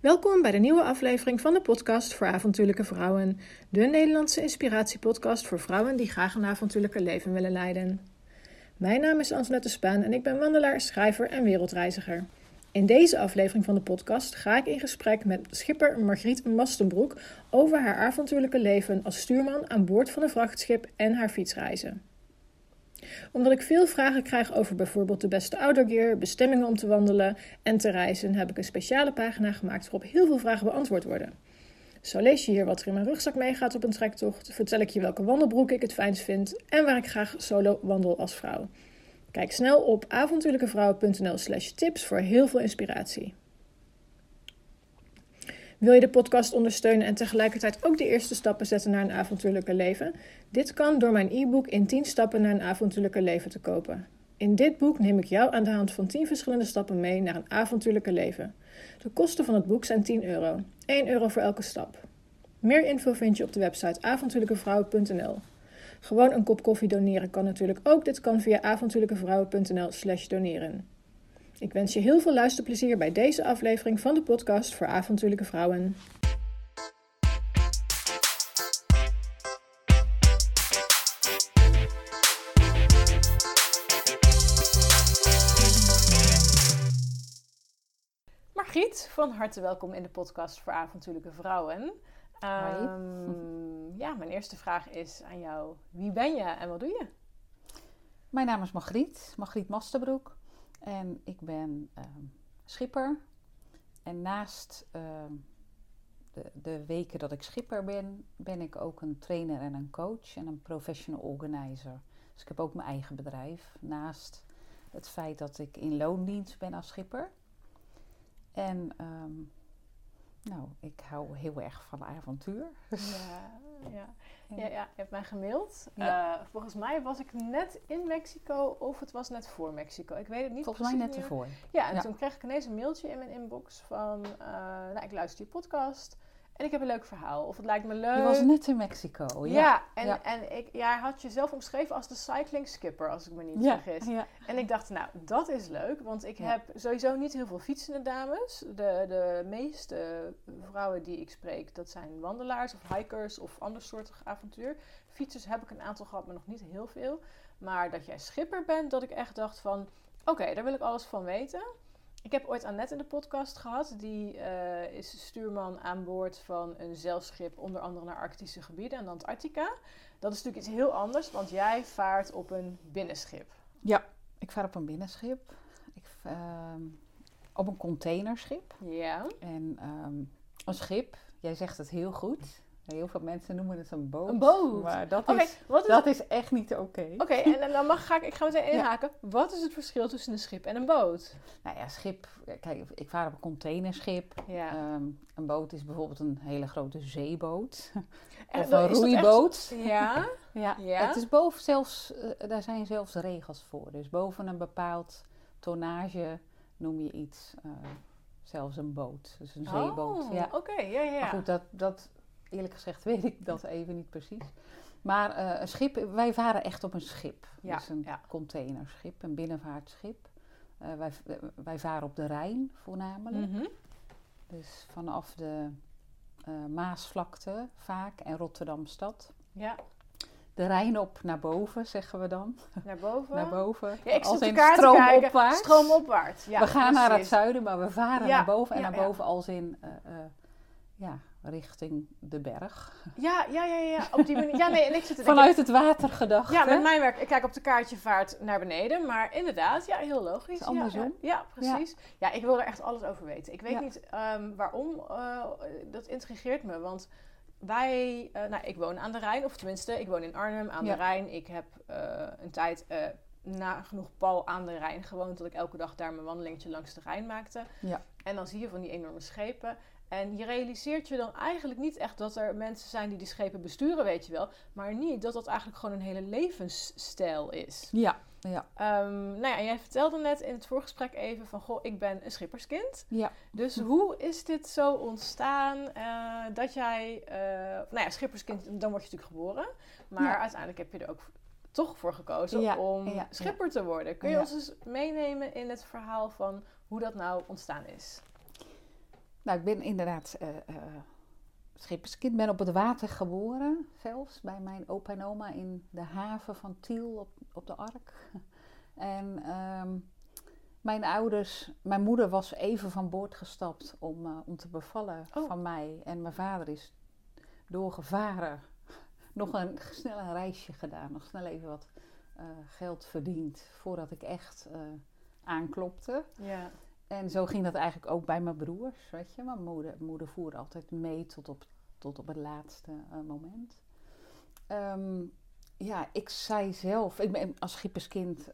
Welkom bij de nieuwe aflevering van de podcast voor avontuurlijke vrouwen. De Nederlandse inspiratiepodcast voor vrouwen die graag een avontuurlijke leven willen leiden. Mijn naam is Annette Spaan en ik ben wandelaar, schrijver en wereldreiziger. In deze aflevering van de podcast ga ik in gesprek met schipper Margriet Mastenbroek over haar avontuurlijke leven als stuurman aan boord van een vrachtschip en haar fietsreizen. Omdat ik veel vragen krijg over bijvoorbeeld de beste outdoorgear, bestemmingen om te wandelen en te reizen, heb ik een speciale pagina gemaakt waarop heel veel vragen beantwoord worden. Zo lees je hier wat er in mijn rugzak meegaat op een trektocht, vertel ik je welke wandelbroek ik het fijnst vind en waar ik graag solo wandel als vrouw. Kijk snel op avontuurlijkevrouwen.nl/tips voor heel veel inspiratie. Wil je de podcast ondersteunen en tegelijkertijd ook de eerste stappen zetten naar een avontuurlijke leven? Dit kan door mijn e-book in 10 stappen naar een avontuurlijke leven te kopen. In dit boek neem ik jou aan de hand van 10 verschillende stappen mee naar een avontuurlijke leven. De kosten van het boek zijn €10. €1 voor elke stap. Meer info vind je op de website avontuurlijkevrouwen.nl. Gewoon een kop koffie doneren kan natuurlijk ook. Dit kan via avontuurlijkevrouwen.nl/doneren. Ik wens je heel veel luisterplezier bij deze aflevering van de podcast voor avontuurlijke vrouwen. Margriet, van harte welkom in de podcast voor avontuurlijke vrouwen. Ja, mijn eerste vraag is aan jou. Wie ben je en wat doe je? Mijn naam is Margriet Mastenbroek. En ik ben schipper. En naast de weken dat ik schipper ben, ben ik ook een trainer en een coach en een professional organizer. Dus ik heb ook mijn eigen bedrijf. Naast het feit dat ik in loondienst ben als schipper. En ik hou heel erg van avontuur. Ja, je hebt mij gemaild. Ja. Volgens mij was ik net in Mexico of het was net voor Mexico. Ik weet het niet. Volgens mij net ervoor. Ja, en toen kreeg ik ineens een mailtje in mijn inbox van... ik luister je podcast en ik heb een leuk verhaal. Of het lijkt me leuk. Je was net in Mexico. En had je zelf omschreven als de cycling skipper, als ik me niet vergis. Ja. En ik dacht, nou, dat is leuk. Want ik heb sowieso niet heel veel fietsende dames. De meeste vrouwen die ik spreek, dat zijn wandelaars of hikers of ander soort avontuur. Fietsers heb ik een aantal gehad, maar nog niet heel veel. Maar dat jij schipper bent, dat ik echt dacht van... Oké, daar wil ik alles van weten. Ik heb ooit Annette in de podcast gehad. Die is stuurman aan boord van een zeilschip, onder andere naar Arctische gebieden en Antarctica. Dat is natuurlijk iets heel anders, want jij vaart op een binnenschip. Ja, ik vaar op een binnenschip. Op een containerschip. Ja. En een schip, jij zegt het heel goed. Heel veel mensen noemen het een boot. Een boot? Maar dat is echt niet oké. Oké, en dan ga ik meteen inhaken. Ja. Wat is het verschil tussen een schip en een boot? Nou ja, schip... Kijk, ik vaar op een containerschip. Ja. Een boot is bijvoorbeeld een hele grote zeeboot. Of een roeiboot. Echt... Ja? Ja. Het is boven zelfs... Daar zijn zelfs regels voor. Dus boven een bepaald tonnage noem je iets zelfs een boot. Dus een zeeboot. Oh, ja. Oké. Maar goed, dat eerlijk gezegd weet ik dat even niet precies. Maar een schip, wij varen echt op een schip. Ja, dus een containerschip, een binnenvaartschip. Wij varen op de Rijn voornamelijk. Mm-hmm. Dus vanaf de Maasvlakte vaak en Rotterdamstad. Ja. De Rijn op naar boven, zeggen we dan. Naar boven. Ja, ik zit als in stroomopwaarts. Stroomopwaarts. Ja, we gaan naar het zuiden, maar we varen naar boven. En naar boven als in... richting de berg. Ja, op die manier. Ja, nee, en ik zit vanuit het water gedacht. Ja, met mijn werk. Ik kijk op de kaartje vaart naar beneden. Maar inderdaad, ja, heel logisch. Het andersom. Ja, precies. Ja, ik wil er echt alles over weten. Ik weet niet waarom. Dat intrigeert me. Want wij... ik woon aan de Rijn. Of tenminste, ik woon in Arnhem aan de Rijn. Ik heb een tijd... nagenoeg pal aan de Rijn gewoond. Dat ik elke dag daar mijn wandelingetje langs de Rijn maakte. Ja. En dan zie je van die enorme schepen. En je realiseert je dan eigenlijk niet echt dat er mensen zijn die die schepen besturen, weet je wel. Maar niet dat dat eigenlijk gewoon een hele levensstijl is. Ja. Jij vertelde net in het voorgesprek even van... Goh, ik ben een schipperskind. Ja. Dus hoe is dit zo ontstaan dat jij... schipperskind, dan word je natuurlijk geboren. Maar uiteindelijk heb je er ook... toch voor gekozen om schipper te worden. Kun je ons eens meenemen in het verhaal van hoe dat nou ontstaan is? Nou, ik ben inderdaad schipperskind. Ben op het water geboren, zelfs bij mijn opa en oma in de haven van Tiel op de Ark. En mijn moeder was even van boord gestapt om te bevallen van mij. En mijn vader is doorgevaren, nog snel een reisje gedaan, nog snel even wat geld verdiend voordat ik echt aanklopte. Ja. En zo ging dat eigenlijk ook bij mijn broers, weet je. Mijn moeder voerde altijd mee tot op het laatste moment. Ik ben als schipperskind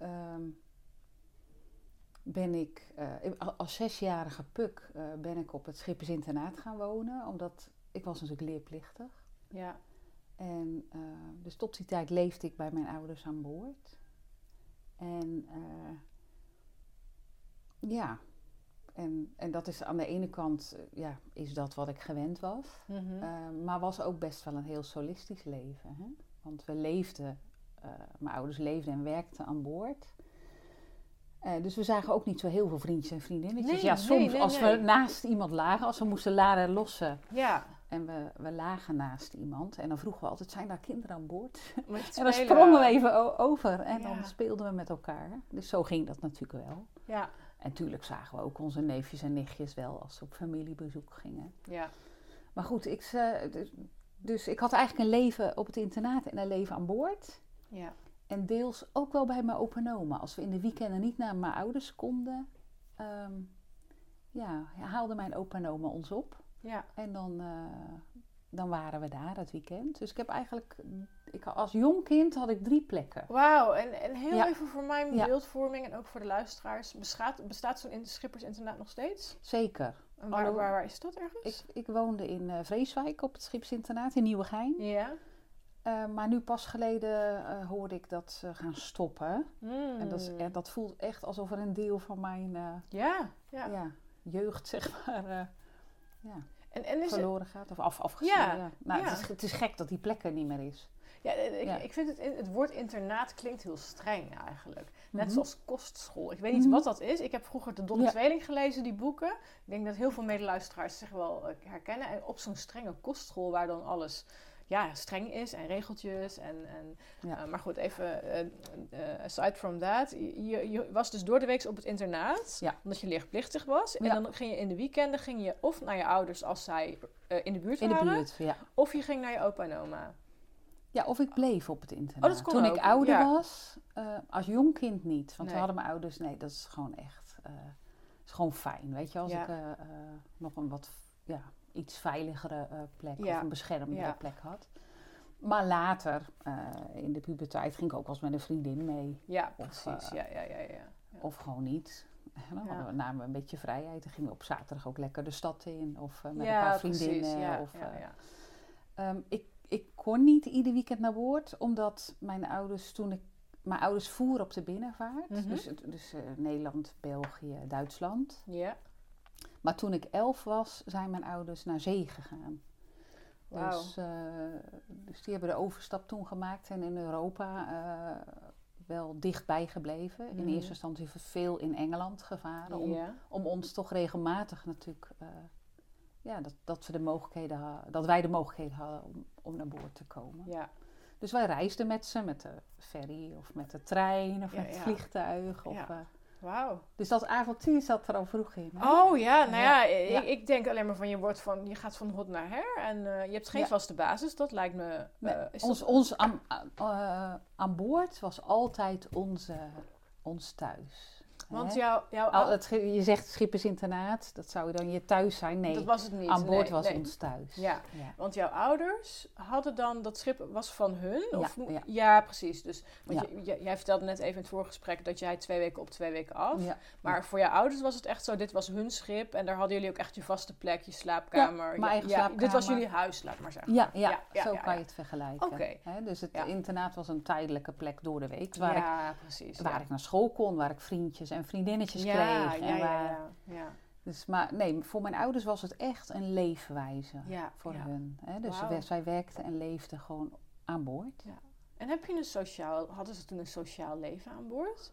als zesjarige puk ben ik op het schippersinternaat gaan wonen, omdat ik was natuurlijk leerplichtig. Ja. En dus tot die tijd leefde ik bij mijn ouders aan boord. En En dat is aan de ene kant, is dat wat ik gewend was. Mm-hmm. Maar was ook best wel een heel solistisch leven. Hè? Want we leefden, mijn ouders leefden en werkten aan boord. Dus we zagen ook niet zo heel veel vriendjes en vriendinnetjes. We naast iemand lagen, als we moesten laden lossen. Ja. En we lagen naast iemand. En dan vroegen we altijd, zijn daar kinderen aan boord? En dan sprongen we even over. En dan speelden we met elkaar. Dus zo ging dat natuurlijk wel. Ja. En natuurlijk zagen we ook onze neefjes en nichtjes wel als ze op familiebezoek gingen. Ja. Maar goed, ik had eigenlijk een leven op het internaat en een leven aan boord. Ja. En deels ook wel bij mijn opa en oma. Als we in de weekenden niet naar mijn ouders konden, haalde mijn opa en oma ons op. Ja. En dan waren we daar dat weekend. Dus ik heb eigenlijk... als jong kind had ik 3 plekken. Wauw, en heel even voor mijn beeldvorming en ook voor de luisteraars. Bestaat zo'n schippersinternaat nog steeds? Zeker. En waar is dat ergens? Ik woonde in Vreeswijk op het schippersinternaat in Nieuwegein. Ja. Maar nu pas geleden hoorde ik dat ze gaan stoppen. Mm. En dat voelt echt alsof er een deel van mijn jeugd, zeg maar, en verloren gaat. Of afgesneden. Ja. Nou, ja. Het is gek dat die plek er niet meer is. Ja, ik vind het woord internaat klinkt heel streng eigenlijk. Net zoals kostschool. Ik weet niet wat dat is. Ik heb vroeger De Dolle Tweeling gelezen, die boeken. Ik denk dat heel veel medeluisteraars zich wel herkennen. En op zo'n strenge kostschool waar dan alles streng is en regeltjes. Maar goed, even aside from that. Je was dus door de week op het internaat, omdat je leerplichtig was. En dan ging je in de weekenden of naar je ouders als zij in de buurt waren. Of je ging naar je opa en oma. Ja, of ik bleef op het internaat. Oh, toen ik ouder was, als jong kind niet. Want toen hadden mijn ouders... Nee, dat is gewoon echt... is gewoon fijn, weet je. Als ik nog een iets veiligere plek... of een beschermdere plek had. Maar later, in de puberteit... ging ik ook wel eens met een vriendin mee. Ja, precies. Of gewoon niet. En dan namen we een beetje vrijheid. Dan gingen we op zaterdag ook lekker de stad in. Of met een paar vriendinnen. Precies, Ik kon niet ieder weekend naar boord, omdat mijn ouders voeren op de binnenvaart. Mm-hmm. Dus Nederland, België, Duitsland. Yeah. Maar toen ik 11 was, zijn mijn ouders naar zee gegaan. Wow. Dus die hebben de overstap toen gemaakt en in Europa wel dichtbij gebleven. Mm-hmm. In eerste instantie veel in Engeland gevaren. Om ons toch regelmatig natuurlijk... dat wij de mogelijkheden hadden om naar boord te komen. Ja. Dus wij reisden met ze, met de ferry of met de trein of met het vliegtuig. Of, Wauw. Dus dat avontuur zat er al vroeg in. Hè? Oh ja, ik denk alleen maar van je gaat van hot naar her en je hebt geen vaste basis. Dat lijkt me... aan boord was altijd ons thuis. Want je zegt schippersinternaat, dat zou dan je thuis zijn. Nee, dat was het niet. Aan boord was ons thuis. Ja. Ja, want jouw ouders hadden dan, dat schip was van hun? Of, precies. Dus, want jij vertelde net even in het voorgesprek dat jij 2 weken op, 2 weken af. Ja. Maar voor jouw ouders was het echt zo, dit was hun schip. En daar hadden jullie ook echt je vaste plek, je slaapkamer. Ja, mijn eigen slaapkamer. Dit was jullie huis, laat maar zeggen. Kan je het vergelijken. Okay. Hè? Dus het internaat was een tijdelijke plek door de week. Waar ik naar school kon, waar ik vriendjes en vriendinnetjes kreeg. Dus, maar nee, voor mijn ouders was het echt een leefwijze voor hun. Hè? Dus zij werkten en leefden gewoon aan boord. Ja. En hadden ze toen een sociaal leven aan boord?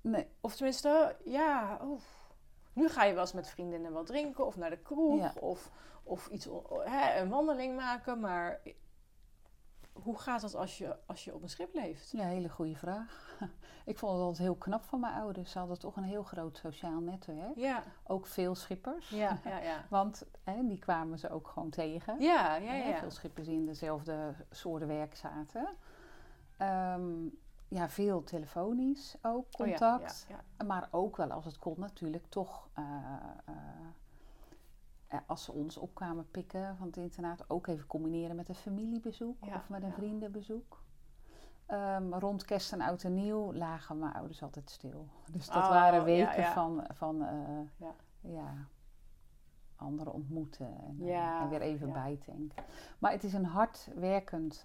Nee. Of tenminste, Nu ga je wel eens met vriendinnen wat drinken of naar de kroeg of iets, een wandeling maken. Maar hoe gaat dat als je op een schip leeft? Ja, hele goede vraag. Ik vond het altijd heel knap van mijn ouders. Ze hadden toch een heel groot sociaal netwerk. Ja. Ook veel schippers. Ja. Want die kwamen ze ook gewoon tegen. Ja. Veel schippers die in dezelfde soorten werk zaten. Veel telefonisch ook contact. Ja. Maar ook wel als het kon natuurlijk toch... als ze ons op kwamen pikken van het internaat... ook even combineren met een familiebezoek of met een vriendenbezoek. Rond kerst en oud en nieuw lagen mijn ouders altijd stil. Dus dat waren weken van anderen ontmoeten en weer even bijtanken. Maar het is een hard werkend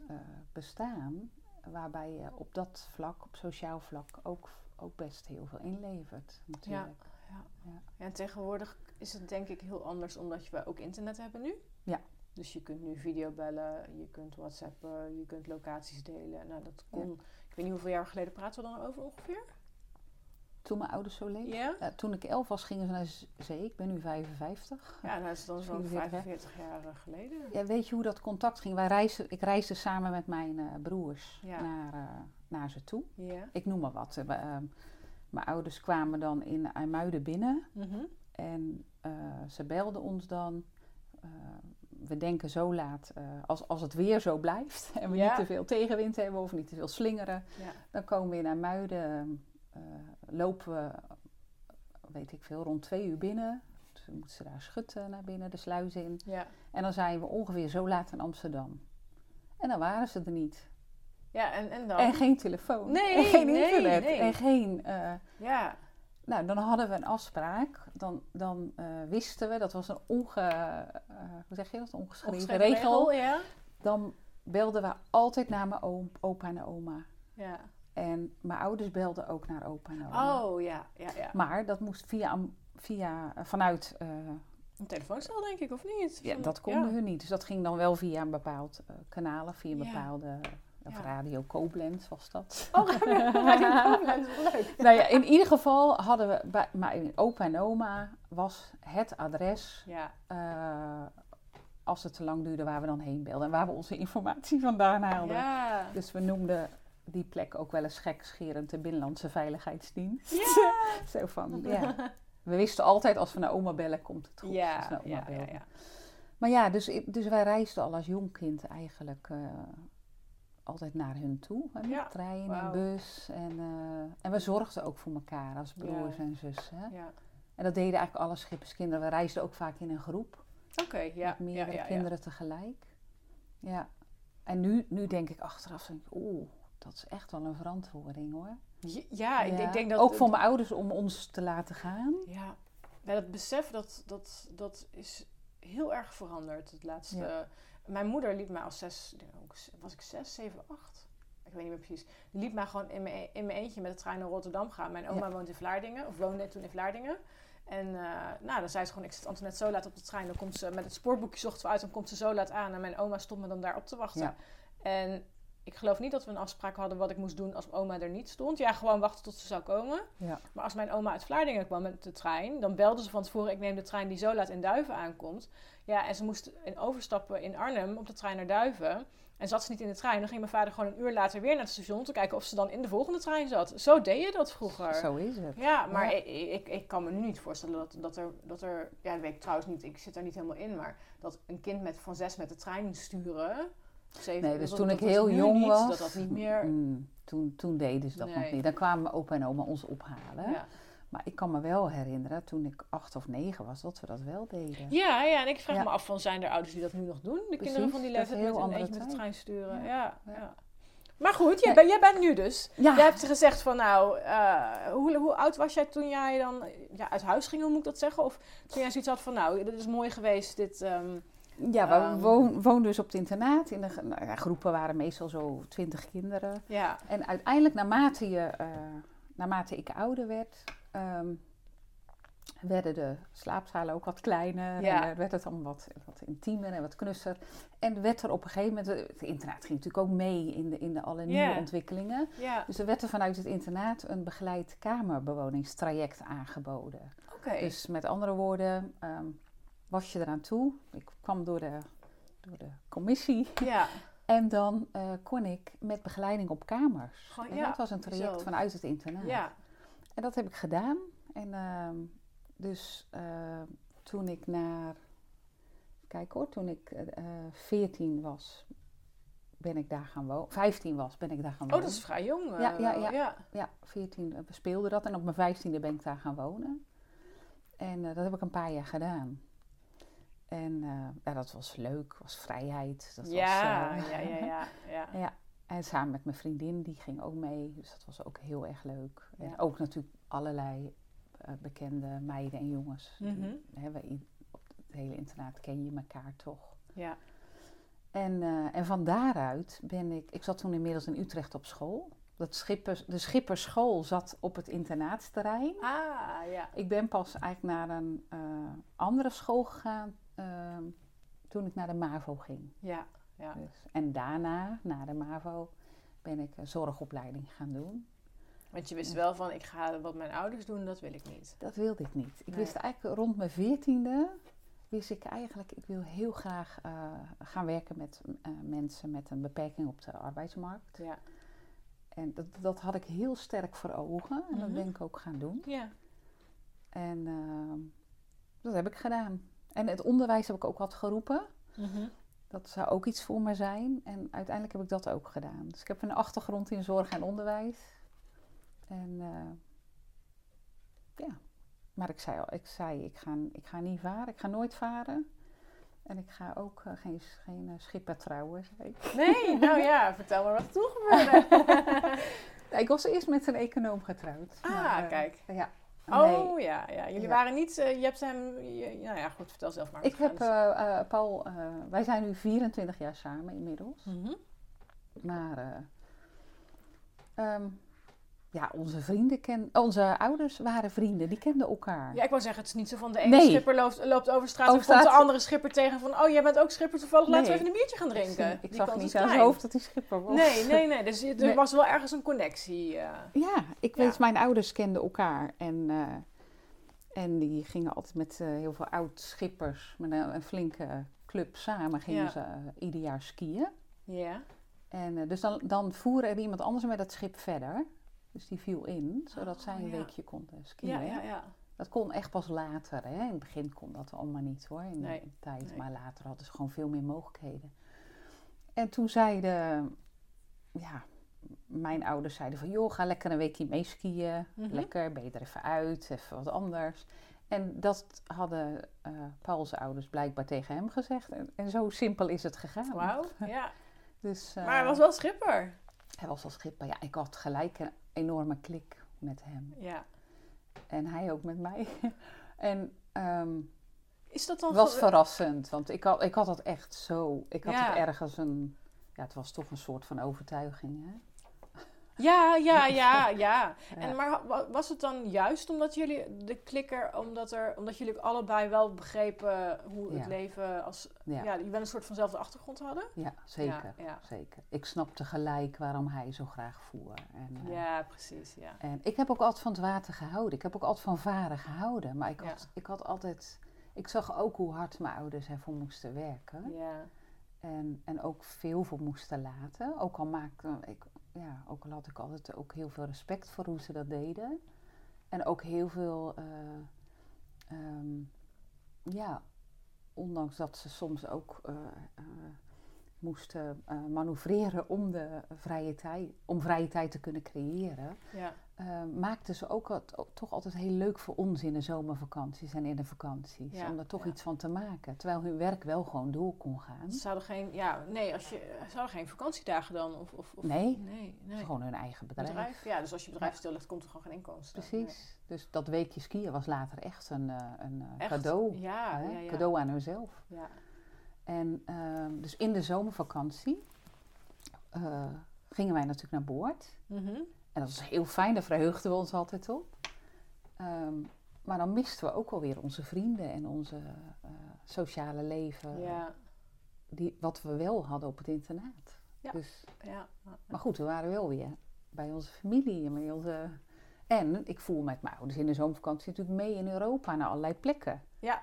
bestaan... waarbij je op dat vlak, op sociaal vlak, ook best heel veel inlevert natuurlijk. Ja, en tegenwoordig... is het denk ik heel anders omdat we ook internet hebben nu. Ja. Dus je kunt nu videobellen, je kunt whatsappen, je kunt locaties delen. Nou, dat kon... Ja. Ik weet niet hoeveel jaar geleden praten we dan over ongeveer? Toen mijn ouders zo leefden? Ja. Toen ik 11 was gingen ze naar zee. Ik ben nu 55. Ja, dat is dan zo'n 45 jaar geleden. Ja, weet je hoe dat contact ging? Ik reisde samen met mijn broers naar ze toe. Ja. Ik noem maar wat. Mijn ouders kwamen dan in IJmuiden binnen... Mm-hmm. En ze belden ons dan, we denken zo laat, als het weer zo blijft en we niet te veel tegenwind hebben of niet te veel slingeren, dan komen we in IJmuiden, lopen we, weet ik veel, rond 2 uur binnen. Dus we moeten ze daar schutten naar binnen, de sluis in. Ja. En dan zijn we ongeveer zo laat in Amsterdam. En dan waren ze er niet. Ja, en dan? En geen telefoon. Nee, en geen internet. Nee. En geen... Nou, dan hadden we een afspraak. Dan wisten we, dat was een ongeschreven regel. Ja. Dan belden we altijd naar mijn opa en oma. Ja. En mijn ouders belden ook naar opa en oma. Oh, ja. Maar dat moest via vanuit... een telefooncel, denk ik, of niet? Ja, dat konden hun niet. Dus dat ging dan wel via een bepaald kanalen, via een bepaalde... Of Radio Koblenz was dat. Oh, Radio Koblenz, leuk. Nou ja, in ieder geval hadden we... Maar opa en oma was het adres... als het te lang duurde, waar we dan heen belden. En waar we onze informatie vandaan haalden. Ja. Dus we noemden die plek ook wel eens gekscherend... de Binnenlandse Veiligheidsdienst. Ja. Zo van, We wisten altijd, als we naar oma bellen, komt het goed. Ja. Maar ja, dus wij reisden al als jong kind eigenlijk... altijd naar hun toe, hè? Ja. Trein en bus. En we zorgden ook voor elkaar als broers en zussen. Ja. En dat deden eigenlijk alle schipperskinderen. We reisden ook vaak in een groep. Oké. Met meerdere kinderen tegelijk. Ja. En nu denk ik achteraf, dat is echt wel een verantwoording hoor. Ik denk dat... Ook voor mijn ouders om ons te laten gaan. Ja, dat besef dat is heel erg veranderd het laatste... Ja. Mijn moeder liet mij als 6, 7, 8? Ik weet niet meer precies. Die liet mij gewoon in mijn eentje met de trein naar Rotterdam gaan. Mijn oma woont in Vlaardingen, of woonde toen in Vlaardingen. En dan zei ze gewoon, ik zit Antoinette zo laat op de trein. Dan komt ze met het spoorboekje, zochten we uit, dan komt ze zo laat aan. En mijn oma stond me dan daar op te wachten. Ja. En ik geloof niet dat we een afspraak hadden wat ik moest doen als mijn oma er niet stond. Ja, gewoon wachten tot ze zou komen. Ja. Maar als mijn oma uit Vlaardingen kwam met de trein... dan belden ze van tevoren, ik neem de trein die zo laat in Duiven aankomt. Ja, en ze moest overstappen in Arnhem op de trein naar Duiven. En zat ze niet in de trein. Dan ging mijn vader gewoon een uur later weer naar het station... om te kijken of ze dan in de volgende trein zat. Zo deed je dat vroeger. Zo is het. Ja, maar ik kan me nu niet voorstellen dat er... Ja, dat weet ik trouwens niet. Ik zit daar niet helemaal in. Maar dat een kind van 6 met de trein sturen... 7, nee, dus toen ik heel jong niet, was, dat niet meer... toen deden ze dat nog niet. Dan kwamen mijn opa en oma ons ophalen. Ja. Maar ik kan me wel herinneren, toen ik 8 of 9 was, dat we dat wel deden. Ja, en ik vraag me af van, zijn er ouders die dat nu nog doen? De kinderen van die leeftijd met een eentje met de trein sturen. Ja. Maar goed, jij bent nu dus. Ja. Jij hebt gezegd van, nou, hoe oud was jij toen jij dan uit huis ging, hoe moet ik dat zeggen? Of toen jij zoiets had van, nou, dit is mooi geweest, dit... Ja, we woonden dus op het internaat. In de groepen waren meestal zo 20 kinderen. Ja. En uiteindelijk, naarmate ik ouder werd, werden de slaapzalen ook wat kleiner. Ja. En werd het dan wat intiemer en wat knusser. En werd er op een gegeven moment... Het internaat ging natuurlijk ook mee in de alle nieuwe ontwikkelingen. Ja. Dus er werd er vanuit het internaat een begeleid kamerbewoningstraject aangeboden. pakken is. Met andere woorden, was je eraan toe. Ik kwam door de commissie. Ja. En dan kon ik met begeleiding op kamers. Goh, en ja, dat was een traject zo vanuit het internaat. Ja. En dat heb ik gedaan. En toen ik naar... Kijk hoor, toen ik 14 was, ben ik daar gaan wonen. 15 was, ben ik daar gaan wonen. Oh, dat is vrij jong. Ja, 14 speelde dat. En op mijn 15e ben ik daar gaan wonen. En dat heb ik een paar jaar gedaan. En dat was leuk, was vrijheid. Dat was, ja. En samen met mijn vriendin, die ging ook mee. Dus dat was ook heel erg leuk. Ja. En ook natuurlijk allerlei bekende meiden en jongens. Mm-hmm. Die hebben op het hele internaat ken je elkaar toch. Ja. En van daaruit ben ik... Ik zat toen inmiddels in Utrecht op school. De Schipperschool zat op het internaatsterrein. Ah, ja. Ik ben pas eigenlijk naar een andere school gegaan toen ik naar de MAVO ging. Ja, ja. Dus, en daarna, na de MAVO, ben ik een zorgopleiding gaan doen. Want je wist wel van, ik ga wat mijn ouders doen, dat wil ik niet. Dat wilde ik niet. Ik wist eigenlijk rond mijn 14e... ik wil heel graag gaan werken met mensen met een beperking op de arbeidsmarkt. Ja. En dat had ik heel sterk voor ogen. En dat ben ik ook gaan doen. Ja. En dat heb ik gedaan. En het onderwijs heb ik ook wat geroepen. Mm-hmm. Dat zou ook iets voor me zijn. En uiteindelijk heb ik dat ook gedaan. Dus ik heb een achtergrond in zorg en onderwijs. En ja... Maar ik ga niet varen. Ik ga nooit varen. En ik ga ook geen schipper trouwen, zei ik. Nee, nou ja, vertel maar wat toegebeurde. Ik was eerst met een econoom getrouwd. Ah, maar, kijk. Ja. Oh, nee. Ja. Jullie waren niet... je hebt hem... Nou ja, goed, vertel zelf maar. Ik heb Paul... wij zijn nu 24 jaar samen inmiddels. Mm-hmm. Maar... Ja, onze ouders waren vrienden, die kenden elkaar. Ja, ik wou zeggen, het is niet zo van de ene schipper loopt over straat en komt de andere schipper tegen van... Oh, jij bent ook schipper, toevallig laten we even een biertje gaan drinken. Ik zag niet aan zijn hoofd dat hij schipper was. Nee, dus er was wel ergens een connectie. Ja, ik weet, mijn ouders kenden elkaar en die gingen altijd met heel veel oud-schippers, met een flinke club samen, gingen ze ieder jaar skiën. Ja. En dus dan voeren er iemand anders met het schip verder... Dus die viel in, zodat zij een weekje konden skiën. Ja. Dat kon echt pas later. Hè? In het begin kon dat allemaal niet hoor, in de tijd. Nee. Maar later hadden ze gewoon veel meer mogelijkheden. En toen mijn ouders zeiden van... joh, ga lekker een weekje mee skiën. Mm-hmm. Lekker, ben je er even uit, even wat anders. En dat hadden Paul's ouders blijkbaar tegen hem gezegd. En zo simpel is het gegaan. Wauw, ja. Dus, maar hij was wel schipper. Hij was al schipper. Ja, ik had gelijk een enorme klik met hem. Ja. En hij ook met mij. En is dat dan was verrassend. Want ik had dat echt zo. Ik had het ergens een... Ja, het was toch een soort van overtuiging, hè? Ja. En, maar was het dan juist omdat jullie de klikker... Omdat jullie allebei wel begrepen hoe het leven als... Ja, jullie wel een soort vanzelfde achtergrond hadden? Ja, zeker. Zeker. Ik snapte gelijk waarom hij zo graag voer. En, precies. Ja. En ik heb ook altijd van het water gehouden. Ik heb ook altijd van varen gehouden. Maar ik had altijd... Ik zag ook hoe hard mijn ouders ervoor moesten werken. Ja. En ook veel voor moesten laten. Ook al had ik altijd ook heel veel respect voor hoe ze dat deden. En ook heel veel... ondanks dat ze soms ook moesten manoeuvreren om de vrije tijd... om vrije tijd te kunnen creëren... Ja. Maakten ze ook toch altijd heel leuk voor ons in de zomervakanties en in de vakanties. Ja. Om er toch iets van te maken. Terwijl hun werk wel gewoon door kon gaan. Ze hadden geen vakantiedagen dan? Nee. Het is gewoon hun eigen bedrijf. Ja, dus als je bedrijf stil ligt, komt er gewoon geen inkomsten. Precies. Nee. Dus dat weekje skiën was later echt een cadeau. Ja. Cadeau aan hunzelf. Ja. En dus in de zomervakantie gingen wij natuurlijk naar boord. Mm-hmm. En dat was heel fijn, daar verheugden we ons altijd op. Maar dan misten we ook alweer onze vrienden en onze sociale leven. Ja. Wat we wel hadden op het internaat. Ja. Dus, maar goed, we waren wel weer bij onze familie. Bij onze, En ik voel met mijn ouders in de zomervakantie natuurlijk mee in Europa naar allerlei plekken. Ja.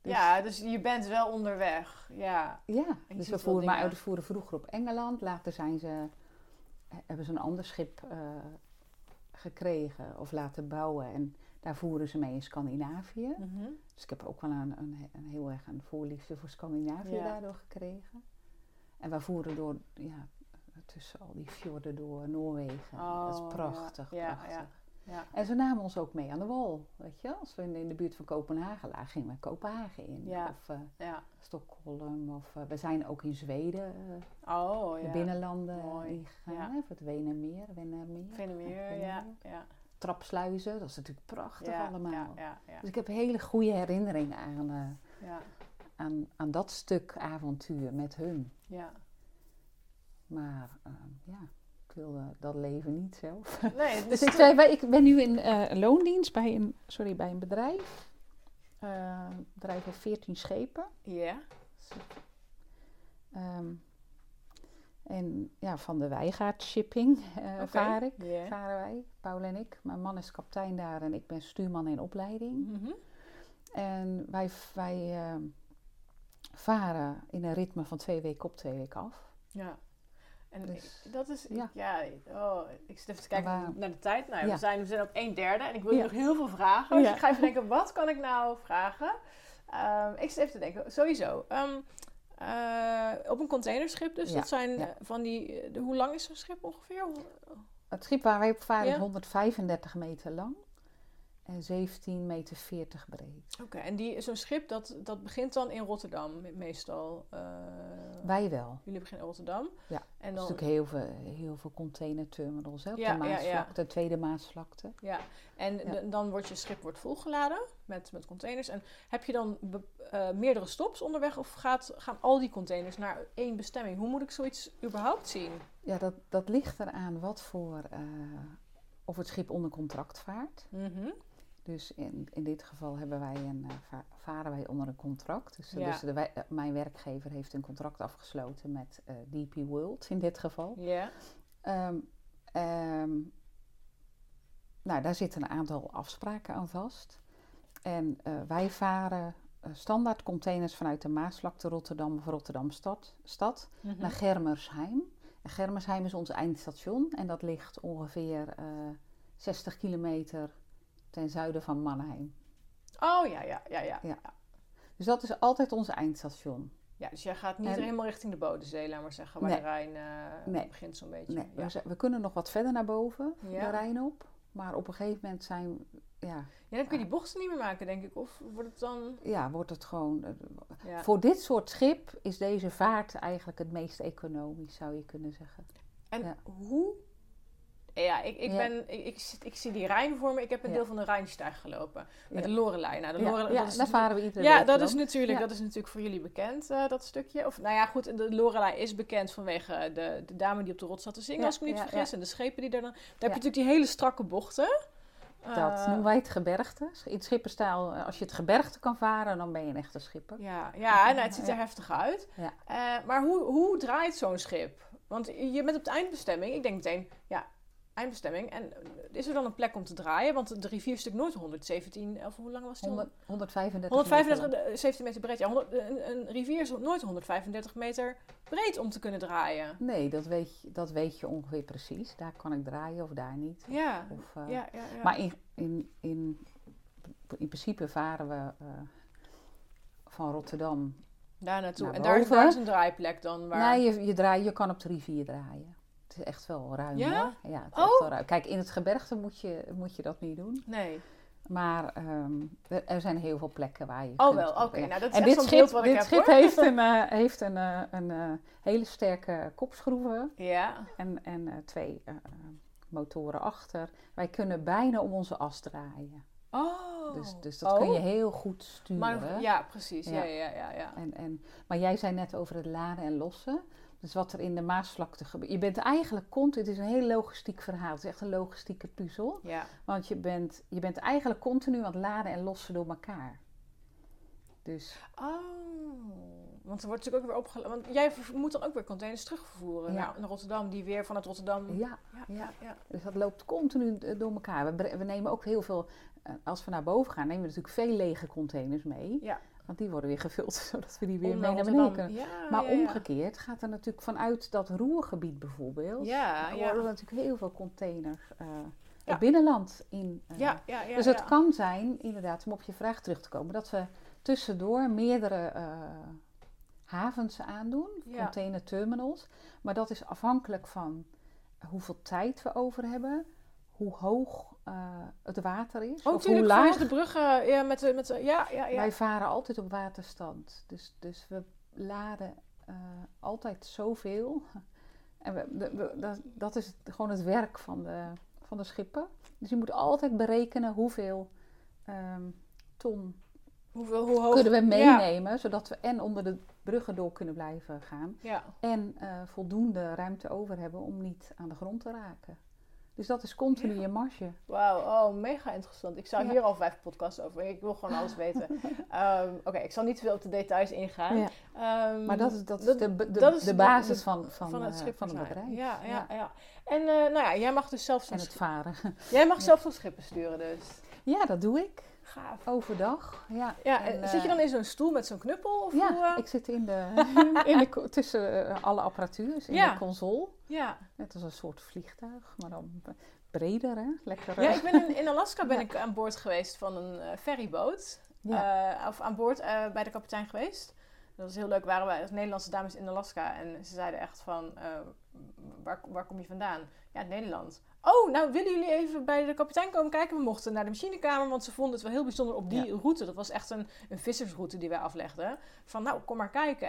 Dus, ja, dus je bent wel onderweg. Ja, ja, dus we voeren, mijn ouders voeren vroeger op Engeland. Later hebben ze een ander schip gekregen of laten bouwen. En daar voeren ze mee in Scandinavië. Mm-hmm. Dus ik heb ook wel een heel erg een voorliefde voor Scandinavië daardoor gekregen. En wij voeren door, ja, tussen al die fjorden door Noorwegen. Oh, dat is prachtig, ja, prachtig. Ja, ja, ja. En ze namen ons ook mee aan de wal, weet je. Als we in de buurt van Kopenhagen lagen, gingen we Kopenhagen in. Ja. Of Stockholm. Of, we zijn ook in Zweden, de binnenlanden ingegaan. Ja. Het Venemeer, ja, ja. Trapsluizen, dat is natuurlijk prachtig allemaal. Ja, ja, ja. Dus ik heb hele goede herinneringen aan dat stuk avontuur met hun. Ja. Maar ik wilde dat leven niet zelf. Nee, dus ik zei, ik ben nu in loondienst bij een bedrijf. Het bedrijf heeft 14 schepen. Ja. Yeah. En ja, van de Wijgaart shipping varen wij, Paul en ik. Mijn man is kapitein daar en ik ben stuurman in opleiding. Mm-hmm. En wij varen in een ritme van 2 weken op, 2 weken af. Ja. En dus, ik zit even te kijken naar de tijd. Nou, we zijn op 1/3 en ik wil nog heel veel vragen. Dus ik ga even denken, wat kan ik nou vragen? Ik zit even te denken, sowieso. Op een containerschip dus, dat zijn van die... hoe lang is zo'n schip ongeveer? Het schip waar wij op varen is 135 meter lang. En 17,40 meter breed. Oké, en zo'n schip, dat begint dan in Rotterdam meestal? Wij wel. Jullie beginnen in Rotterdam? Ja, en dan... is natuurlijk heel veel containerterminals, hè, op de Maasvlakte, de Tweede Maasvlakte. Ja, en dan wordt je schip volgeladen met containers. En heb je dan meerdere stops onderweg of gaan al die containers naar één bestemming? Hoe moet ik zoiets überhaupt zien? Ja, dat ligt eraan wat voor... of het schip onder contract vaart. Mm-hmm. Dus in dit geval varen wij onder een contract. Dus mijn werkgever heeft een contract afgesloten met DP World in dit geval. Ja. Yeah. Nou, daar zitten een aantal afspraken aan vast. En wij varen standaard containers vanuit de Maasvlakte Rotterdam of Rotterdam-stad mm-hmm. naar Germersheim. En Germersheim is ons eindstation en dat ligt ongeveer 60 kilometer... ten zuiden van Mannheim. Oh, ja. Dus dat is altijd ons eindstation. Ja, dus jij gaat niet helemaal richting de Bodensee, laat maar zeggen, waar de Rijn begint zo'n beetje. Nee, ja. We kunnen nog wat verder naar boven, de Rijn op. Maar op een gegeven moment zijn... Ja, dan kun je die bochten niet meer maken, denk ik. Of wordt het dan... Ja, wordt het gewoon... Voor dit soort schip is deze vaart eigenlijk het meest economisch, zou je kunnen zeggen. En hoe... Ja, ik zie die Rijn voor me. Ik heb een deel van de Rijnsteig gelopen. Met de Lorelei. Nou, de Lorelei daar varen we iedere week. Dat is natuurlijk voor jullie bekend, dat stukje. Of, nou ja, goed, de Lorelei is bekend vanwege de dame die op de rots zat te zingen, als ik me niet vergis. En de schepen die daar dan... Daar heb je natuurlijk die hele strakke bochten. Dat noemen wij het gebergte. In schippenstaal, als je het gebergte kan varen, dan ben je een echte schipper. Ja, nou, het ziet er heftig uit. Ja. Maar hoe draait zo'n schip? Want je bent op de eindbestemming. Ik denk meteen, eindbestemming. En is er dan een plek om te draaien? Want de rivier is natuurlijk nooit 117, of hoe lang was het? 135 meter. 17 meter breed. Ja, een rivier is nooit 135 meter breed om te kunnen draaien. Nee, dat weet je ongeveer precies. Daar kan ik draaien of daar niet. Ja. Of. Maar in principe varen we van Rotterdam daar naartoe. En daar is een draaiplek dan? Waar... Nee, je kan op de rivier draaien. Het is echt wel ruim, hè? Ja, het is echt wel ruim. Kijk, in het gebergte moet je dat niet doen. Nee. Maar er zijn heel veel plekken waar je kunt... Oké. Nou, dat is en echt zo'n beeld wat ik heb, hoor. Dit schip heeft een hele sterke kopschroeven. Ja. En twee motoren achter. Wij kunnen bijna om onze as draaien. Oh. Dus dat kun je heel goed sturen. Maar, ja, precies. Ja. Maar jij zei net over het laden en lossen... Dus wat er in de Maasvlakte gebeurt. Je bent eigenlijk het is een heel logistiek verhaal. Het is echt een logistieke puzzel. Ja. Want je bent eigenlijk continu aan het laden en lossen door elkaar. Dus... Oh, want Want er wordt natuurlijk ook weer opgeladen. Want jij moet dan ook weer containers terugvervoeren naar Rotterdam. Die weer vanuit Rotterdam... Ja. Dus dat loopt continu door elkaar. We nemen ook heel veel... Als we naar boven gaan, nemen we natuurlijk veel lege containers mee. Ja. Want die worden weer gevuld, zodat we die weer mee naar beneden kunnen. Maar omgekeerd gaat er natuurlijk vanuit dat Roergebied bijvoorbeeld... worden er natuurlijk heel veel containers... Het binnenland in. Dus het kan zijn, inderdaad, om op je vraag terug te komen... dat we tussendoor meerdere havens aandoen, containerterminals. Maar dat is afhankelijk van hoeveel tijd we over hebben... hoe hoog het water is. Oh, of tuurlijk, hoe laag de bruggen. Wij varen altijd op waterstand. Dus we laden altijd zoveel. En dat is gewoon het werk van de schippen. Dus je moet altijd berekenen hoeveel ton... Hoe hoog kunnen we meenemen, zodat we en onder de bruggen door kunnen blijven gaan. Ja. En voldoende ruimte over hebben om niet aan de grond te raken. Dus dat is continu je marge. Wauw, mega interessant. Ik zou hier al 5 podcasts over. Ik wil gewoon alles weten. Oké, ik zal niet te veel op de details ingaan. Ja. Maar dat is de basis van het schip van het bedrijf. Ja. En jij mag dus zelf zo'n schip... En het varen. Jij mag zelf zo'n schip besturen dus. Ja, dat doe ik. Gaaf. Overdag, en zit je dan in zo'n stoel met zo'n knuppel? Of ik zit tussen alle apparatuur, dus in de console. Ja. Net als een soort vliegtuig, maar dan breder, hè? Lekker. Ja, ik ben in Alaska ik aan boord geweest van een ferryboot. Ja. Of aan boord bij de kapitein geweest. Dat was heel leuk, waren wij als Nederlandse dames in Alaska. En ze zeiden echt van, waar kom je vandaan? Ja, Nederland. Oh, nou willen jullie even bij de kapitein komen kijken? We mochten naar de machinekamer, want ze vonden het wel heel bijzonder op die route. Dat was echt een vissersroute die wij aflegden. Van nou, kom maar kijken.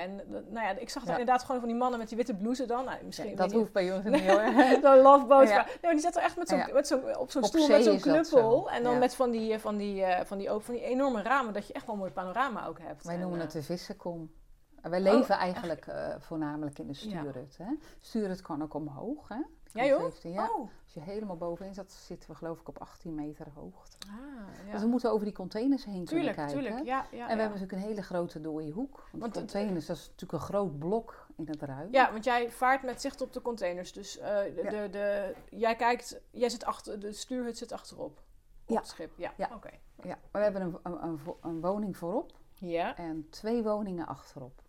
En ik zag er inderdaad gewoon van die mannen met die witte blouse dan. Nou, misschien, dat hoeft bij jongens niet hoor. Zo'n loveboot. Ja. Nee, die zaten echt op zo'n stoel met zo'n knuppel. Zo. En dan met van die enorme ramen, dat je echt wel een mooi panorama ook hebt. Wij noemen het de vissenkom. Wij leven eigenlijk voornamelijk in de stuurhut. Ja. Stuurhut kan ook omhoog, hè? Ja joh? 17, Als je helemaal bovenin zat, zitten we geloof ik op 18 meter hoogte. Dus we moeten over die containers heen kunnen kijken. En we hebben natuurlijk een hele grote dode hoek. Want containers, dat is natuurlijk een groot blok in het ruim. Ja, want jij vaart met zicht op de containers. Dus jij zit achter, de stuurhut zit achterop. Op het schip. Okay. Ja, we hebben een woning voorop. Ja. En 2 woningen achterop.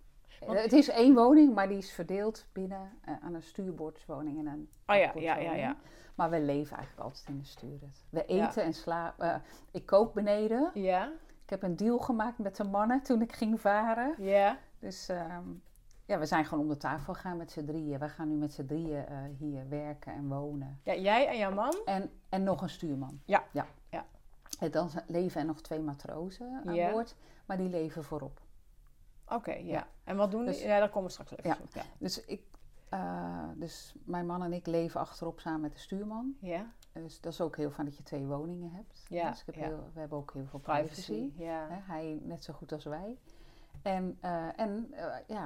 Want het is 1 woning, maar die is verdeeld binnen aan een stuurboordswoning en een bakboordswoning. Maar we leven eigenlijk altijd in de stuurhut. We eten en slapen. Ik kook beneden. Ja. Ik heb een deal gemaakt met de mannen toen ik ging varen. Ja. Dus we zijn gewoon om de tafel gegaan met z'n drieën. We gaan nu met z'n drieën hier werken en wonen. Ja, jij en jouw man? En nog een stuurman. Ja. Dan leven er nog 2 matrozen aan boord, maar die leven voorop. Oké. En wat doen die? Ja, daar komen we straks even op. Ja. Dus mijn man en ik leven achterop samen met de stuurman. Ja. Dus dat is ook heel fijn dat je 2 woningen hebt. Ja. Dus we hebben ook heel veel privacy. Ja. Hij net zo goed als wij. Je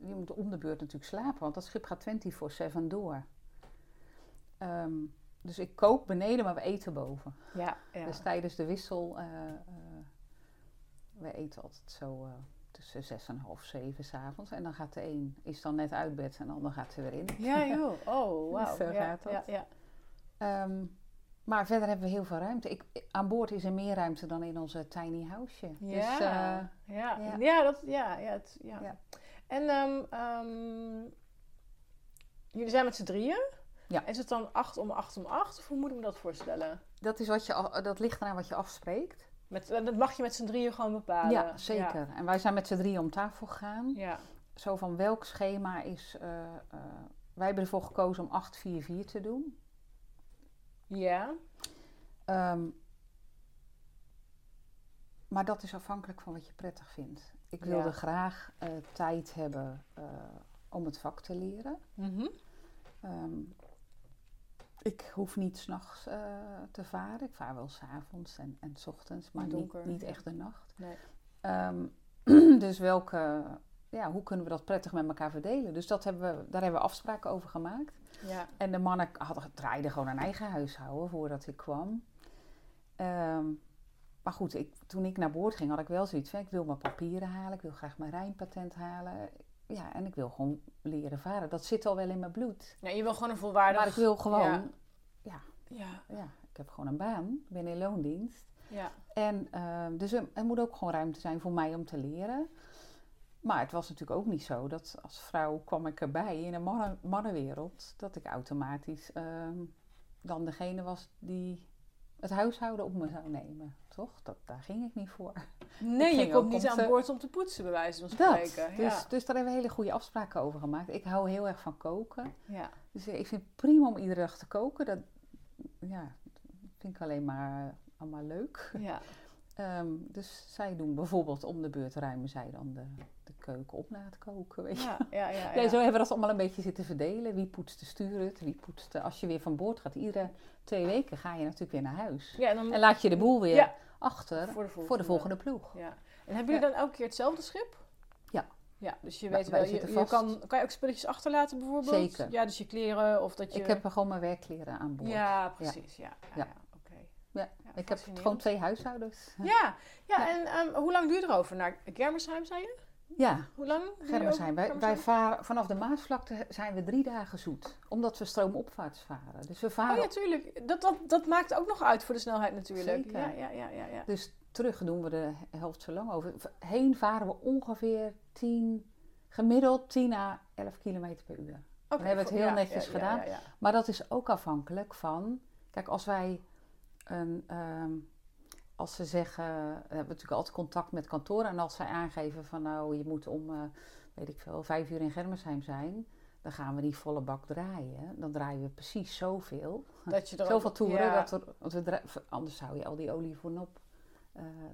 moet om de beurt natuurlijk slapen, want dat schip gaat 24/7 door. Dus ik kook beneden, maar we eten boven. Ja. Dus tijdens de wissel, we eten altijd zo... tussen 6 en half 7 s'avonds. En dan gaat de een, is dan net uit bed en de ander gaat ze weer in. Ja joh, oh wauw. Zo gaat dat. Ja. Maar verder hebben we heel veel ruimte. Aan boord is er meer ruimte dan in onze tiny houseje. Ja. En jullie zijn met z'n drieën. Ja. Is het dan 8 om 8 om 8? Of hoe moet ik me dat voorstellen? Dat ligt eraan wat je afspreekt. Dat mag je met z'n drieën gewoon bepalen. Ja, zeker. Ja. En wij zijn met z'n drieën om tafel gegaan. Ja. Zo van welk schema is... wij hebben ervoor gekozen om 8-4-4 te doen. Ja. Maar dat is afhankelijk van wat je prettig vindt. Ik wilde graag tijd hebben om het vak te leren. Mm-hmm. Ik hoef niet 's nachts te varen. Ik vaar wel 's avonds en 's ochtends, maar niet echt de nacht. Nee. Dus hoe kunnen we dat prettig met elkaar verdelen? Dus daar hebben we afspraken over gemaakt. Ja. En de mannen draaiden gewoon een eigen huishouden voordat ik kwam. Maar goed, toen ik naar boord ging, had ik wel zoiets van, ik wil mijn papieren halen, ik wil graag mijn rijpatent halen. Ja, en ik wil gewoon leren varen. Dat zit al wel in mijn bloed. Ja, je wil gewoon een volwaardig... Maar ik wil gewoon... Ja, ik heb gewoon een baan. Ik ben in loondienst. Ja. En dus er moet ook gewoon ruimte zijn voor mij om te leren. Maar het was natuurlijk ook niet zo dat als vrouw kwam ik erbij in een mannenwereld... dat ik automatisch dan degene was die het huishouden op me zou nemen. Toch? Daar ging ik niet voor. Nee, je komt niet aan boord om te poetsen, bij wijze van spreken. Dat, dus daar hebben we hele goede afspraken over gemaakt. Ik hou heel erg van koken. Ja. Dus ik vind het prima om iedere dag te koken. Dat vind ik alleen maar allemaal leuk. Ja. Dus zij doen bijvoorbeeld om de beurt ruimen zij dan de keuken op na het koken. Weet je? Ja. Zo hebben we dat allemaal een beetje zitten verdelen. Wie poetst de stuurhut, wie poetst de... Als je weer van boord gaat, iedere 2 weken ga je natuurlijk weer naar huis. Ja, en laat je de boel weer achter voor de volgende ploeg. Ja. En hebben jullie dan elke keer hetzelfde schip? Ja. Ja, dus je weet wel, je kan je ook spulletjes achterlaten bijvoorbeeld? Zeker. Ja, dus je kleren of dat je... Ik heb gewoon mijn werkkleren aan boord. Ja, precies. Ja. Ja, ik heb gewoon 2 huishouders. Ja. En hoe lang duur je erover? Naar Germersheim, zei je? Ja, hoe lang? Germersheim. Wij varen vanaf de Maasvlakte zijn we 3 dagen zoet. Omdat we stroomopwaarts varen. Dus we varen... Oh ja, tuurlijk. Dat maakt ook nog uit voor de snelheid natuurlijk. Zeker. Ja. Dus terug doen we de helft zo lang over. Heen varen we ongeveer 10 à 11 kilometer per uur. We hebben het heel netjes gedaan. Ja. Maar dat is ook afhankelijk van... Kijk, als wij... als ze zeggen, we hebben natuurlijk altijd contact met kantoren. En als zij aangeven van nou, je moet om, 5 uur in Germersheim zijn. Dan gaan we die volle bak draaien. Dan draaien we precies zoveel. Dat je zoveel ook, toeren, anders zou je al die olie voorop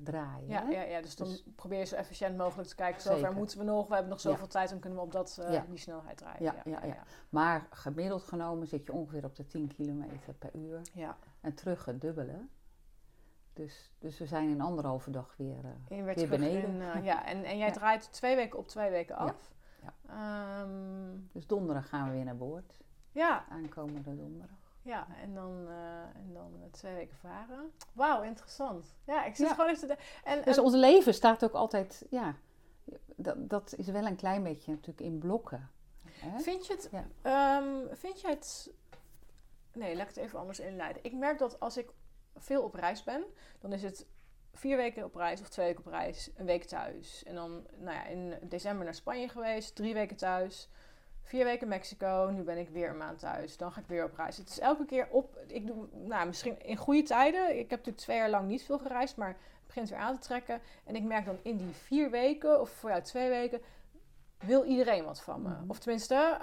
draaien. Ja, dus dan probeer je zo efficiënt mogelijk te kijken. Zover moeten we nog, we hebben nog zoveel tijd. Dan kunnen we op die snelheid draaien. Ja. Maar gemiddeld genomen zit je ongeveer op de 10 kilometer per uur. Ja. En terug het dubbele. Dus we zijn in 1,5 dag weer beneden. En jij draait 2 weken op, 2 weken af. Ja. Dus donderdag gaan we weer naar boord. Ja. Aankomende donderdag. Ja, en dan 2 weken varen. Wauw, interessant. Ja, ik zit gewoon even te denken. Dus ons leven staat ook altijd... Ja, dat is wel een klein beetje natuurlijk in blokken. Hè? Vind je het... Nee, laat ik het even anders inleiden. Ik merk dat als ik veel op reis ben, dan is het 4 weken op reis of 2 weken op reis, 1 week thuis. En dan, in december naar Spanje geweest, 3 weken thuis, 4 weken Mexico. Nu ben ik weer een maand thuis, dan ga ik weer op reis. Het is elke keer op. Ik doe, misschien in goede tijden. Ik heb natuurlijk 2 jaar lang niet veel gereisd, maar het begint weer aan te trekken. En ik merk dan in die 4 weken of 2 weken wil iedereen wat van me. Of tenminste.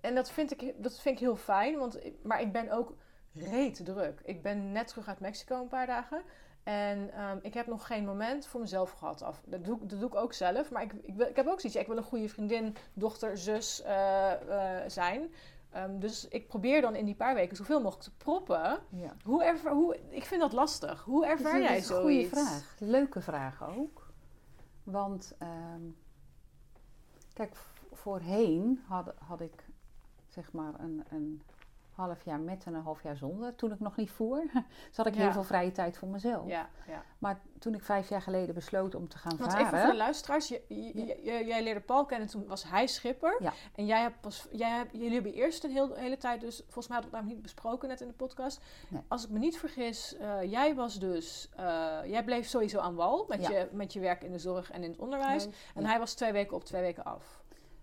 En dat vind ik heel fijn, maar ik ben ook reet druk. Ik ben net terug uit Mexico een paar dagen. En ik heb nog geen moment voor mezelf gehad. Dat doe ik ook zelf. Maar ik heb ook zoiets. Ik wil een goede vriendin, dochter, zus zijn. Dus ik probeer dan in die paar weken zoveel mogelijk te proppen. Ja. Ik vind dat lastig. Hoe ervaar jij zoiets? Dat is een goede vraag. Leuke vraag ook. Want kijk, voorheen had ik... Zeg maar een half jaar met en een half jaar zonder. Toen ik nog niet voer, dus had ik heel veel vrije tijd voor mezelf. Ja. Maar toen ik 5 jaar geleden besloot om te gaan varen... Want even voor de luisteraars, jij leerde Paul kennen, toen was hij schipper. Ja. En jullie hebben eerst hele tijd, dus volgens mij hadden we het niet besproken net in de podcast. Nee. Als ik me niet vergis, jij bleef sowieso aan wal met je werk in de zorg en in het onderwijs. Nee. En hij was 2 weken op, 2 weken af.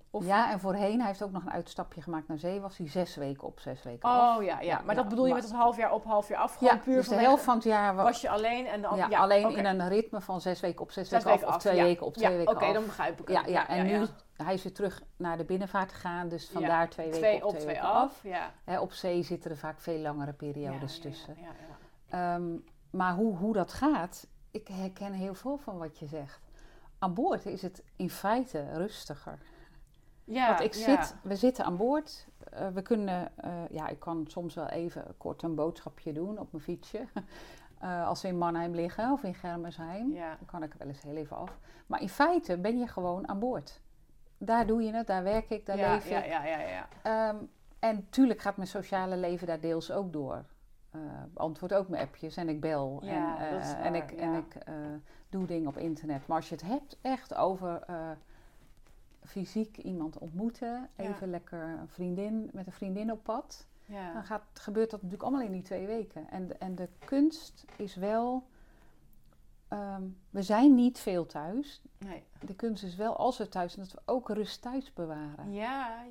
Of... Ja, en voorheen, hij heeft ook nog een uitstapje gemaakt naar zee, was hij 6 weken op, 6 weken af. Ja. Maar dat bedoel je met het half jaar op, half jaar af? Gewoon puur dus de helft van het jaar was je alleen en dan... Ja, alleen in een ritme van 6 weken op, 6 weken af, of 2 weken op, 2 weken af. Oké, dan begrijp ik het. Hij is weer terug naar de binnenvaart gegaan, dus vandaar 2 weken op, 2 weken af. Ja. Hè, op zee zitten er vaak veel langere periodes tussen. Ja. Maar hoe dat gaat, ik herken heel veel van wat je zegt. Aan boord is het in feite rustiger. Ja, want we zitten aan boord. We kunnen, ik kan soms wel even kort een boodschapje doen op mijn fietsje. Als we in Mannheim liggen of in Germersheim, dan kan ik er wel eens heel even af. Maar in feite ben je gewoon aan boord. Daar doe je het, daar werk ik, daar leef ik. En tuurlijk gaat mijn sociale leven daar deels ook door. beantwoord ook mijn appjes en ik bel ja, en, waar, en ik doe dingen op internet. Maar als je het hebt echt over fysiek iemand ontmoeten, even lekker een vriendin met een vriendin op pad, dan gebeurt dat natuurlijk allemaal in die 2 weken. En de kunst is wel, we zijn niet veel thuis. Nee. De kunst is wel, als we thuis, dat we ook rust thuis bewaren. Ja.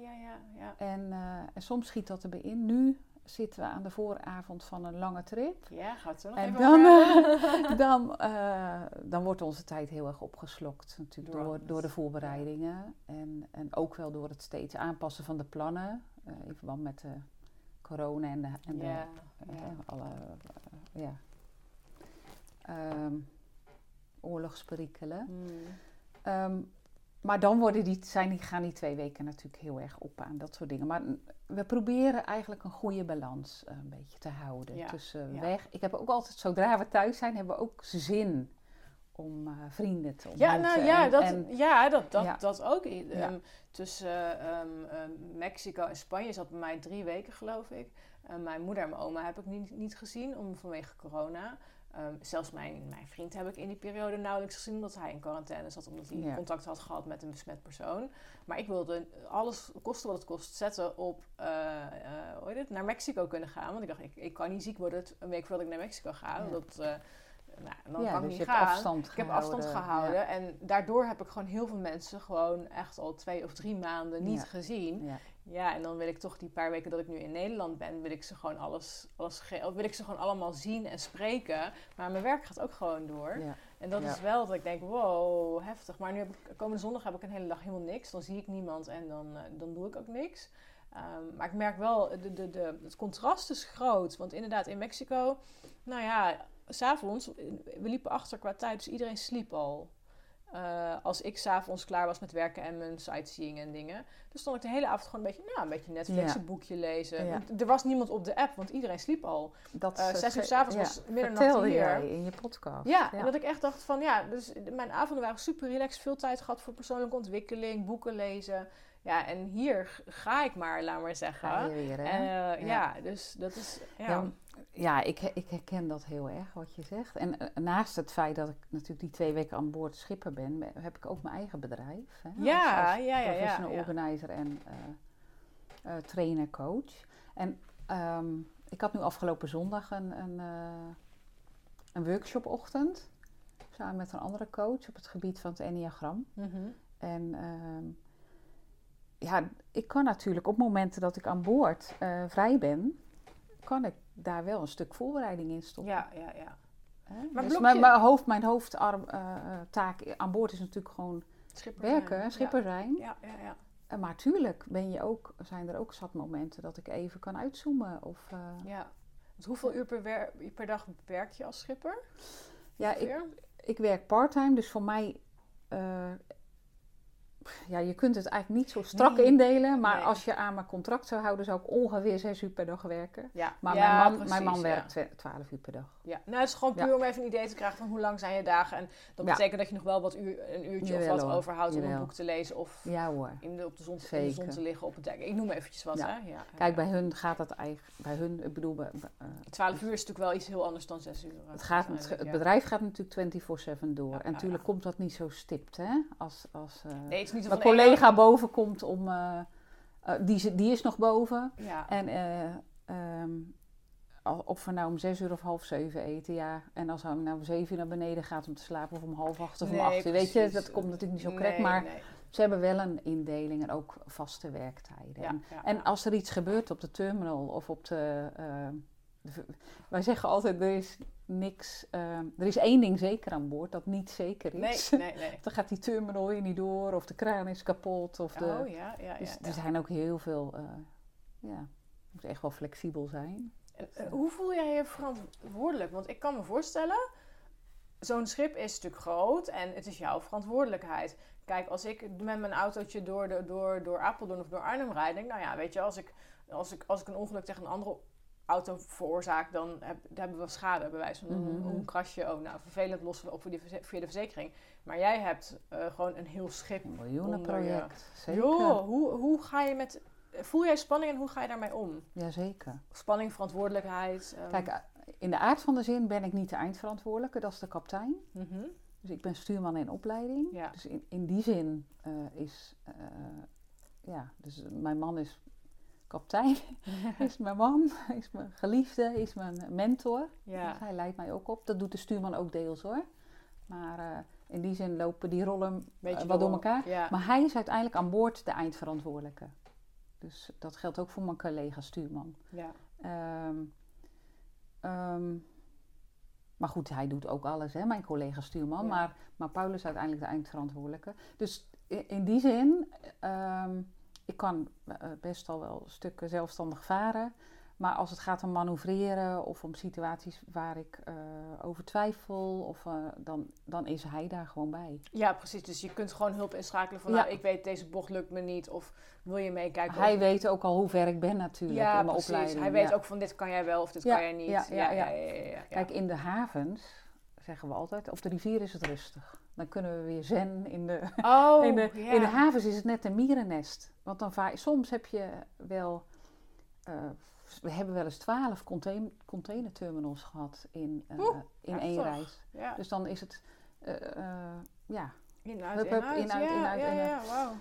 En soms schiet dat erbij in. Nu zitten we aan de vooravond van een lange trip. Ja, gaat zo nog en even dan wordt onze tijd heel erg opgeslokt natuurlijk door de voorbereidingen. En ook wel door het steeds aanpassen van de plannen. In verband met de corona en alle oorlogsperikelen. Mm. Maar dan gaan die 2 weken natuurlijk heel erg op aan dat soort dingen. Maar we proberen eigenlijk een goede balans een beetje te houden. Tussen weg. Ik heb ook altijd, zodra we thuis zijn, hebben we ook zin om vrienden te ontmoeten. Dat ook. Tussen Mexico en Spanje zat bij mij 3 weken, geloof ik. Mijn moeder en mijn oma heb ik niet gezien vanwege corona. Zelfs mijn vriend heb ik in die periode nauwelijks gezien, omdat hij in quarantaine zat, omdat hij contact had gehad met een besmet persoon. Maar ik wilde alles, koste wat het kost, zetten op naar Mexico kunnen gaan. Want ik dacht, ik kan niet ziek worden een week voordat ik naar Mexico ga. Ja. Dan kan ik niet gaan. Ik heb afstand gehouden. Ja. En daardoor heb ik gewoon heel veel mensen gewoon echt al 2 of 3 maanden niet gezien. Ja, en dan wil ik toch die paar weken dat ik nu in Nederland ben, wil ik ze gewoon allemaal zien en spreken. Maar mijn werk gaat ook gewoon door. Ja. En dat is wel dat ik denk, wow, heftig. Maar nu komende zondag heb ik een hele dag helemaal niks. Dan zie ik niemand en dan doe ik ook niks. Maar ik merk wel, het contrast is groot. Want inderdaad, in Mexico, nou ja, 's avonds, we liepen achter qua tijd, dus iedereen sliep al. Als ik 's avonds klaar was met werken en mijn sightseeing en dingen. Dus stond ik de hele avond gewoon een beetje Netflix, een boekje lezen. Ja. Er was niemand op de app, want iedereen sliep al. 6 uur 's avonds was middernacht hier. In je podcast. Ja, en dat ik echt dacht van dus mijn avonden waren super relaxed. Veel tijd gehad voor persoonlijke ontwikkeling, boeken lezen. Ja, en hier ga ik maar, laat maar zeggen. Ga je weer, hè? Dus dat is... Ja, ik herken dat heel erg, wat je zegt. En naast het feit dat ik natuurlijk die 2 weken aan boord schipper ben, heb ik ook mijn eigen bedrijf. Hè? Als professional organizer en trainer, coach. En ik had nu afgelopen zondag een workshopochtend, samen met een andere coach op het gebied van het Enneagram. Mm-hmm. En... ik kan natuurlijk op momenten dat ik aan boord vrij ben, kan ik daar wel een stuk voorbereiding in stoppen. Ja. Maar dus mijn hoofdtaak aan boord is natuurlijk gewoon schipper zijn. Ja. Maar tuurlijk zijn er ook zat momenten dat ik even kan uitzoomen. Dus hoeveel uur per dag werk je als schipper? Ja, ik werk parttime, dus voor mij... je kunt het eigenlijk niet zo strak indelen. Maar als je aan mijn contract zou houden, zou ik ongeveer 6 uur per dag werken. Ja. Maar mijn man werkt 12 uur per dag. Ja. Nou, het is gewoon puur om even een idee te krijgen van hoe lang zijn je dagen. En dat betekent dat je nog wel een uurtje overhoudt om een boek te lezen. Of op de zon te liggen op het dek. Ik noem eventjes wat. Ja. Hè? Ja. Kijk, bij hun gaat dat eigenlijk... 12 uur is natuurlijk wel iets heel anders dan 6 uur. Het bedrijf gaat natuurlijk 24/7 door. Ja, en natuurlijk komt dat niet zo stipt, hè? Als mijn collega boven komt om... die is nog boven. Ja. En of we nou om 6 uur of 6:30 eten, En als hij nou om 7 uur naar beneden gaat om te slapen... of om 7:30 of om 8:00, weet je. Dat komt natuurlijk niet zo correct. Maar ze hebben wel een indeling en ook vaste werktijden. En als er iets gebeurt op de terminal of op de... wij zeggen altijd, er is niks... er is één ding zeker aan boord dat niet zeker is. Nee. Dan gaat die terminal hier niet door of de kraan is kapot. Er zijn ook heel veel... je moet echt wel flexibel zijn. Hoe voel jij je verantwoordelijk? Want ik kan me voorstellen, zo'n schip is natuurlijk groot en het is jouw verantwoordelijkheid. Kijk, als ik met mijn autootje door Apeldoorn of door Arnhem rijd... denk ik, als ik een ongeluk tegen een andere... auto veroorzaakt, dan hebben we schade, bij wijze van een krasje. Oh, nou, vervelend, lossen we op via de verzekering. Maar jij hebt gewoon een heel schip. Een miljoenenproject, zeker. Joh, hoe ga je met Voel jij spanning en hoe ga je daarmee om? Jazeker. Spanning, verantwoordelijkheid. Kijk, in de aard van de zin ben ik niet de eindverantwoordelijke, dat is de kapitein. Mm-hmm. Dus ik ben stuurman in opleiding. Ja. Dus in die zin dus mijn man is kapitein, is mijn man, is mijn geliefde, is mijn mentor. Ja. Dus hij leidt mij ook op. Dat doet de stuurman ook deels hoor. Maar in die zin lopen die rollen wat door elkaar. Ja. Maar hij is uiteindelijk aan boord de eindverantwoordelijke. Dus dat geldt ook voor mijn collega stuurman. Ja. Maar goed, hij doet ook alles, hè, mijn collega stuurman. Ja. Maar Paulus is uiteindelijk de eindverantwoordelijke. Dus in die zin, ik kan best al wel stukken zelfstandig varen. Maar als het gaat om manoeuvreren of om situaties waar ik over twijfel, dan is hij daar gewoon bij. Ja, precies. Dus je kunt gewoon hulp inschakelen van, ik weet, deze bocht lukt me niet. Of wil je meekijken? Hij weet ook al hoe ver ik ben natuurlijk in mijn opleiding. Hij weet ook van, dit kan jij wel of dit kan jij niet. Ja. Kijk, in de havens zeggen we altijd, op de rivier is het rustig. Dan kunnen we weer zen in de... in de havens is het net een mierennest. Want dan soms heb je wel... we hebben wel eens 12 containerterminals gehad in één reis. Ja. Dus dan is het... Wauw.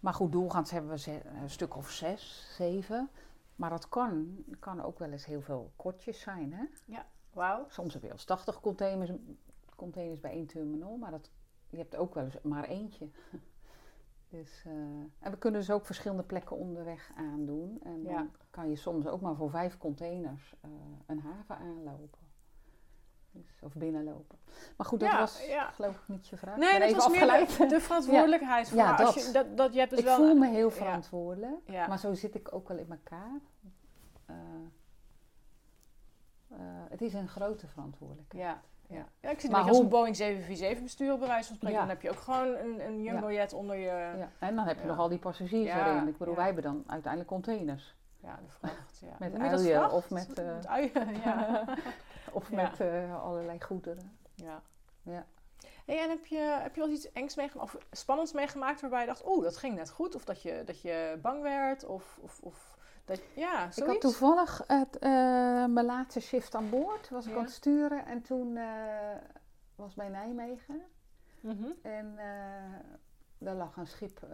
Maar goed, doorgaans hebben we een stuk of 6, 7. Maar dat kan ook wel eens heel veel kortjes zijn, hè? Ja, wauw. Soms heb je wel eens 80 containers bij één terminal. Maar je hebt ook wel eens maar eentje. Dus, en we kunnen dus ook verschillende plekken onderweg aandoen. En dan kan je soms ook maar voor 5 containers een haven aanlopen. Dus, of binnenlopen. Maar goed, dat was geloof ik niet je vraag. Nee, dat was afgeleid. Meer de verantwoordelijkheid. Ja. Ja, je hebt dus ik voel me heel verantwoordelijk. Ja. Maar zo zit ik ook wel in elkaar. Het is een grote verantwoordelijkheid. Ja. Ja, ik zie het als een Boeing 747 besturen bij wijze van spreken. Dan heb je ook gewoon een jumbojet onder je... Ja. En dan heb je nog al die passagiers erin. Ik bedoel, wij hebben dan uiteindelijk containers. Ja, de vracht. Ja. Met uien of met uien, ja. Of met allerlei goederen. Ja. Ja. Hey, en heb je wel iets engs meegemaakt of spannends meegemaakt waarbij je dacht... dat ging net goed. Of dat je bang werd of dat, zoiets. Ik had toevallig mijn laatste shift aan boord. Was ik aan het sturen en toen was bij Nijmegen. Mm-hmm. En daar lag een schip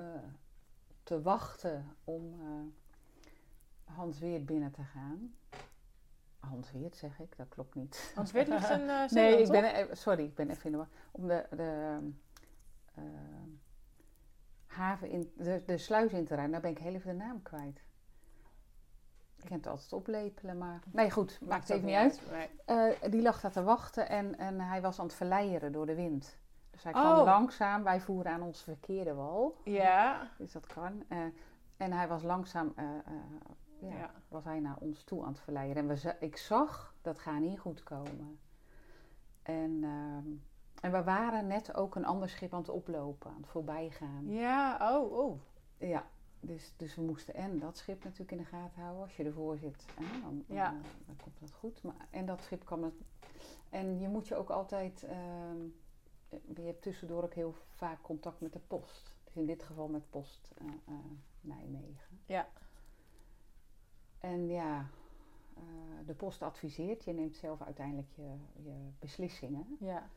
te wachten om Hans Weert binnen te gaan. Hans Weert zeg ik, dat klopt niet. Hans Weert ligt in Zeeland, nee, ik ben even in de war. Om de haven in, de sluis in te rijden. Nou ben ik heel even de naam kwijt. Ik kan het altijd oplepelen, maar... Nee, goed, maakt het even niet uit. Nee. Die lag daar te wachten en hij was aan het verleijeren door de wind. Dus hij kwam langzaam. Wij voeren aan onze verkeerde wal. Ja. Dus dat kan. En hij was langzaam... was hij naar ons toe aan het verleijeren. En ik zag, dat gaat niet goed komen. En we waren net ook een ander schip aan het oplopen, aan het voorbijgaan. Ja, Ja. Dus we moesten dat schip natuurlijk in de gaten houden. Als je ervoor zit, dan komt dat goed. Maar, en dat schip kwam... En je moet je ook altijd... je hebt tussendoor ook heel vaak contact met de post. Dus in dit geval met post Nijmegen. Ja. En de post adviseert. Je neemt zelf uiteindelijk je beslissingen. Ja.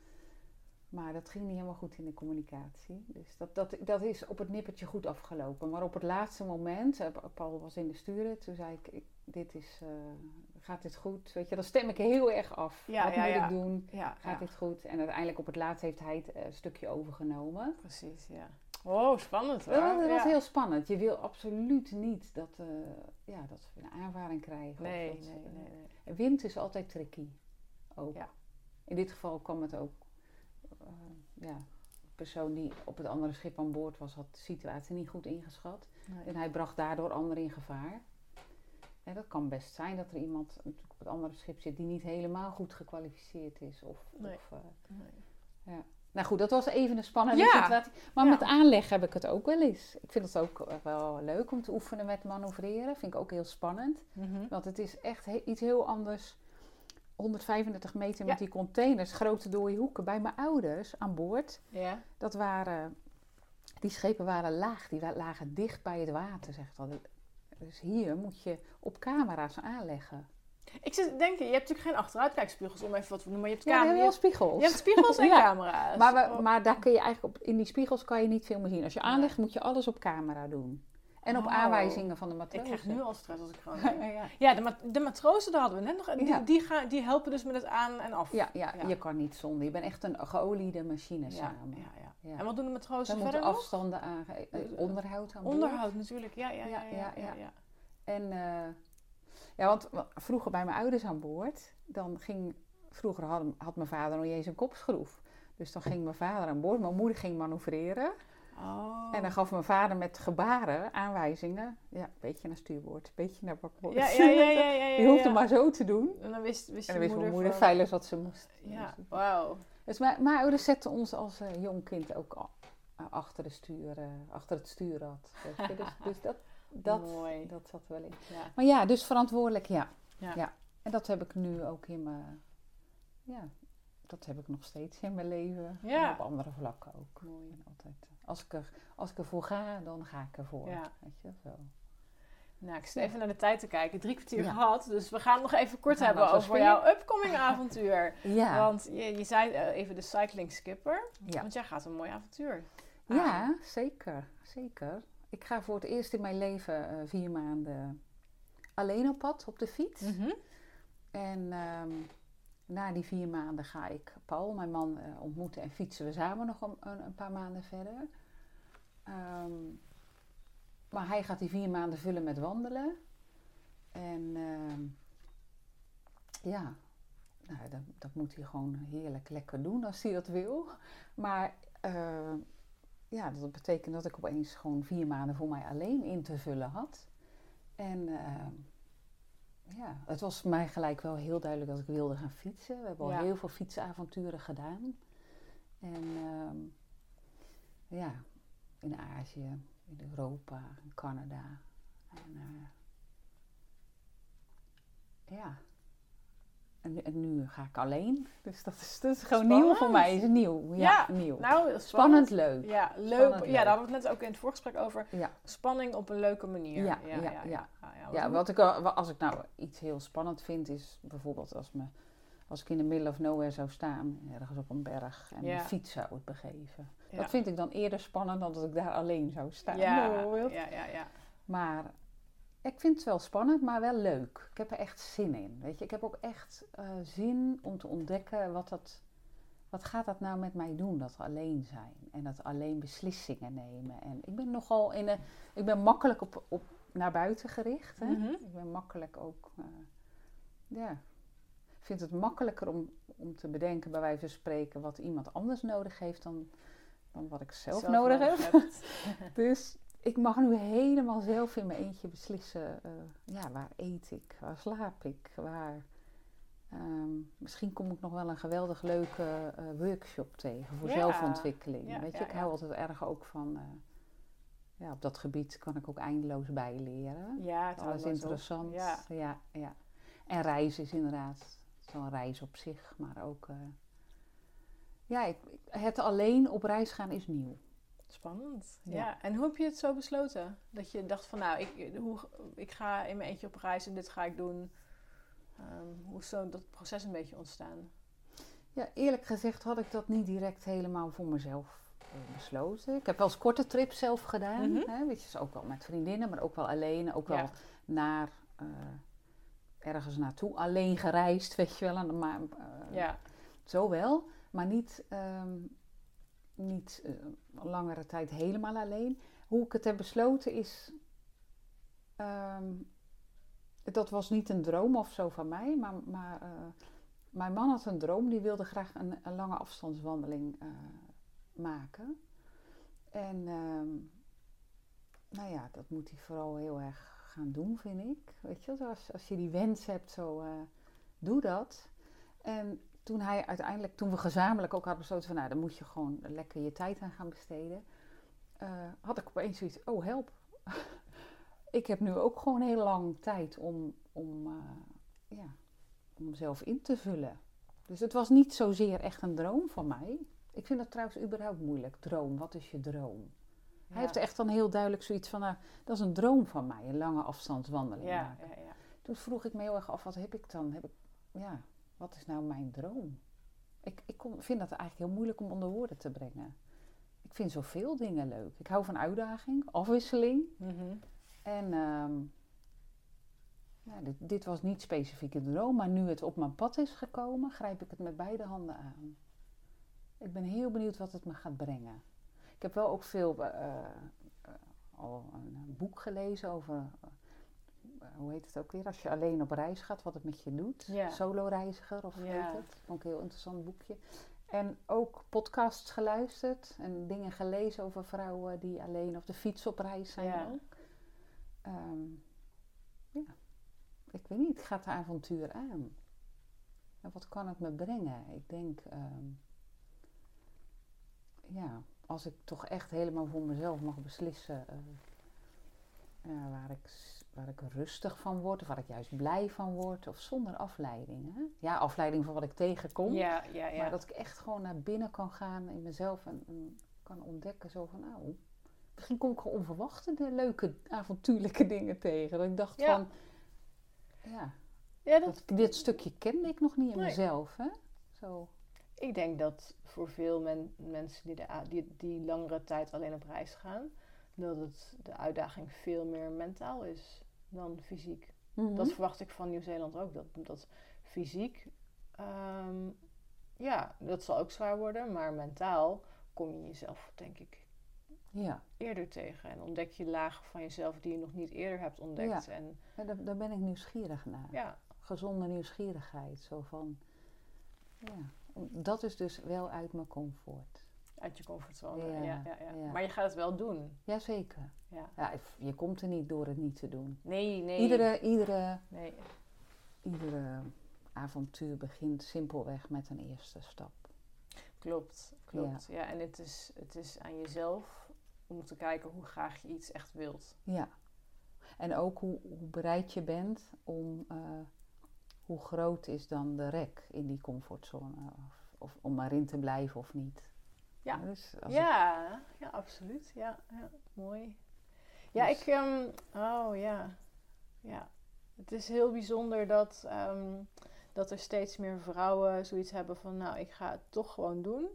Maar dat ging niet helemaal goed in de communicatie. Dus dat is op het nippertje goed afgelopen. Maar op het laatste moment, Paul was in de sturen, toen zei ik gaat dit goed? Weet je, dan stem ik heel erg af. Ja, wat moet ik doen? Ja, gaat dit goed? En uiteindelijk op het laatst heeft hij het stukje overgenomen. Precies, ja. Oh, spannend hoor. Dat was heel spannend. Je wil absoluut niet dat ze een aanvaring krijgen. Nee. Wind is altijd tricky. Ook. Ja. In dit geval kwam het ook. De persoon die op het andere schip aan boord was, had de situatie niet goed ingeschat. Nee. En hij bracht daardoor anderen in gevaar. En dat kan best zijn dat er iemand op het andere schip zit die niet helemaal goed gekwalificeerd is. Nou goed, dat was even een spannende situatie. Maar met aanleg heb ik het ook wel eens. Ik vind het ook wel leuk om te oefenen met manoeuvreren. Vind ik ook heel spannend. Mm-hmm. Want het is echt iets heel anders... 135 meter met die containers, grote dode hoeken. Bij mijn ouders aan boord, die schepen waren laag, die lagen dicht bij het water, zegt dat. Dus hier moet je op camera's aanleggen. Ik zit te denken, je hebt natuurlijk geen achteruitkijkspiegels om even wat te noemen, maar je hebt camera's. Ja, we hebben wel spiegels. Je hebt spiegels en camera's. Maar daar kun je eigenlijk in die spiegels kan je niet veel meer zien. Als je aanlegt, moet je alles op camera doen. En op aanwijzingen van de matrozen. Ik krijg nu al stress als ik gewoon de matrozen, daar hadden we net nog. Die helpen dus met het aan en af. Ja, je kan niet zonder. Je bent echt een geoliede machine samen. Ja. En wat doen de matrozen verder nog? Afstanden aan, onderhoud aan boord. Onderhoud natuurlijk, ja. En want vroeger bij mijn ouders aan boord, dan ging... Vroeger had mijn vader nog niet eens een kopschroef. Dus dan ging mijn vader aan boord. Mijn moeder ging manoeuvreren. Oh. En dan gaf mijn vader met gebaren aanwijzingen. Ja, een beetje naar stuurboord, een beetje naar bakboord. Ja. Je hoefde maar zo te doen. En dan wist mijn moeder veilig wat ze moest. Ja, wauw. Dus mijn ouders zetten ons als jong kind ook achter het stuurrad. Dus dat zat wel in. Ja. Maar ja, dus verantwoordelijk, ja. En dat heb ik nu ook in mijn... Ja, dat heb ik nog steeds in mijn leven. Ja. En op andere vlakken ook. Mooi. En altijd... Als ik ervoor ga, dan ga ik ervoor. Ja. Weet je, zo. Nou, ik zit even naar de tijd te kijken. 3 kwartier gehad, dus we gaan het nog even kort hebben over jouw upcoming avontuur. Ja. Want je zei even de cycling skipper. Ja. Want jij gaat een mooi avontuur. Ja, zeker. Ik ga voor het eerst in mijn leven 4 maanden alleen op pad, op de fiets. Mm-hmm. En na die 4 maanden ga ik Paul, mijn man, ontmoeten en fietsen we samen nog een paar maanden verder. Maar hij gaat die 4 maanden vullen met wandelen. En dat moet hij gewoon heerlijk lekker doen als hij dat wil. Maar dat betekent dat ik opeens gewoon 4 maanden voor mij alleen in te vullen had. En... het was mij gelijk wel heel duidelijk dat ik wilde gaan fietsen. We hebben al heel veel fietsavonturen gedaan. En in Azië, in Europa, in Canada. En, en nu ga ik alleen. Dus dat is gewoon spannend. Nieuw voor mij. Is het nieuw? Ja, nieuw. Nou, spannend leuk. Ja, leuk. Ja, daar hadden we het net ook in het voorgesprek over. Ja. Spanning op een leuke manier. Ja. Als ik nou iets heel spannend vind, is bijvoorbeeld als ik in de middle of nowhere zou staan, ergens op een berg, en mijn fiets zou het begeven. Ja. Dat vind ik dan eerder spannend dan dat ik daar alleen zou staan. Ja. Maar... Ik vind het wel spannend, maar wel leuk. Ik heb er echt zin in. Weet je? Ik heb ook echt zin om te ontdekken wat gaat dat nou met mij doen, dat alleen zijn. En dat alleen beslissingen nemen. En ik ben nogal ik ben makkelijk op naar buiten gericht. Hè? Mm-hmm. Ik ben makkelijk ook... Ik vind het makkelijker om te bedenken, bij wijze van spreken, wat iemand anders nodig heeft dan wat ik zelf nodig heb. Dus... Ik mag nu helemaal zelf in mijn eentje beslissen, waar eet ik, waar slaap ik, waar... misschien kom ik nog wel een geweldig leuke workshop tegen voor zelfontwikkeling. Ja, weet je, ik hou altijd erg ook van... op dat gebied kan ik ook eindeloos bijleren. Ja, dat is interessant. Ja. En reizen is inderdaad zo'n reis op zich, maar ook... het alleen op reis gaan is nieuw. Spannend. Ja, en hoe heb je het zo besloten? Dat je dacht van ik ga in mijn eentje op reis en dit ga ik doen. Hoe is zo dat proces een beetje ontstaan? Ja, eerlijk gezegd had ik dat niet direct helemaal voor mezelf besloten. Ik heb wel eens korte trips zelf gedaan. Mm-hmm. Hè, weet je, dus ook wel met vriendinnen, maar ook wel alleen. Ook wel naar ergens naartoe. Alleen gereisd, weet je wel. En, maar, zo wel, maar niet... langere tijd helemaal alleen. Hoe ik het heb besloten is... dat was niet een droom of zo van mij. Maar mijn man had een droom. Die wilde graag een lange afstandswandeling maken. En... dat moet hij vooral heel erg gaan doen, vind ik. Weet je, als je die wens hebt, zo... doe dat. En... Toen hij uiteindelijk, toen we gezamenlijk ook hadden besloten van... dan moet je gewoon lekker je tijd aan gaan besteden. Had ik opeens zoiets, help. Ik heb nu ook gewoon heel lang tijd om zelf in te vullen. Dus het was niet zozeer echt een droom van mij. Ik vind dat trouwens überhaupt moeilijk. Droom, wat is je droom? Hij heeft echt dan heel duidelijk zoiets van, nou, dat is een droom van mij, een lange afstandswandeling maken. Ja, ja. Toen vroeg ik me heel erg af, wat heb ik dan? Wat is nou mijn droom? Ik vind dat eigenlijk heel moeilijk om onder woorden te brengen. Ik vind zoveel dingen leuk. Ik hou van uitdaging, afwisseling. Mm-hmm. En dit was niet specifiek een droom, maar nu het op mijn pad is gekomen, grijp ik het met beide handen aan. Ik ben heel benieuwd wat het me gaat brengen. Ik heb wel ook veel al een boek gelezen over, hoe heet het ook weer, als je alleen op reis gaat, wat het met je doet. Ja. Solo-reiziger of heet het. Vond ik een heel interessant boekje. En ook podcasts geluisterd en dingen gelezen over vrouwen die alleen op de fiets op reis zijn. Ja. Ook. Ik weet niet, gaat het avontuur aan? En wat kan het me brengen? Ik denk, als ik toch echt helemaal voor mezelf mag beslissen waar ik rustig van word, of waar ik juist blij van word, of zonder afleiding. Hè? Ja, afleiding van wat ik tegenkom, maar dat ik echt gewoon naar binnen kan gaan in mezelf en kan ontdekken zo van, nou, misschien kom ik gewoon onverwachte leuke avontuurlijke dingen tegen. Dat ik dacht van, dit stukje kende ik nog niet in mezelf. Hè? Zo. Ik denk dat voor veel mensen die langere tijd alleen op reis gaan, dat de uitdaging veel meer mentaal is dan fysiek. Mm-hmm. Dat verwacht ik van Nieuw-Zeeland ook. Dat fysiek, dat zal ook zwaar worden. Maar mentaal kom je jezelf, denk ik, eerder tegen. En ontdek je lagen van jezelf die je nog niet eerder hebt ontdekt. Ja, en daar ben ik nieuwsgierig naar. Ja. Gezonde nieuwsgierigheid. Zo van, dat is dus wel uit mijn comfort. Uit je comfortzone, ja. Maar je gaat het wel doen. Jazeker. Ja. Ja, je komt er niet door het niet te doen. Nee. Iedere avontuur begint simpelweg met een eerste stap. Klopt. Ja, en het is aan jezelf om te kijken hoe graag je iets echt wilt. Ja. En ook hoe bereid je bent om... hoe groot is dan de rek in die comfortzone? Of om erin te blijven of niet? Ja, dus absoluut. Ja, mooi. Ja, dus. Ja. Het is heel bijzonder dat er steeds meer vrouwen zoiets hebben van... nou, ik ga het toch gewoon doen.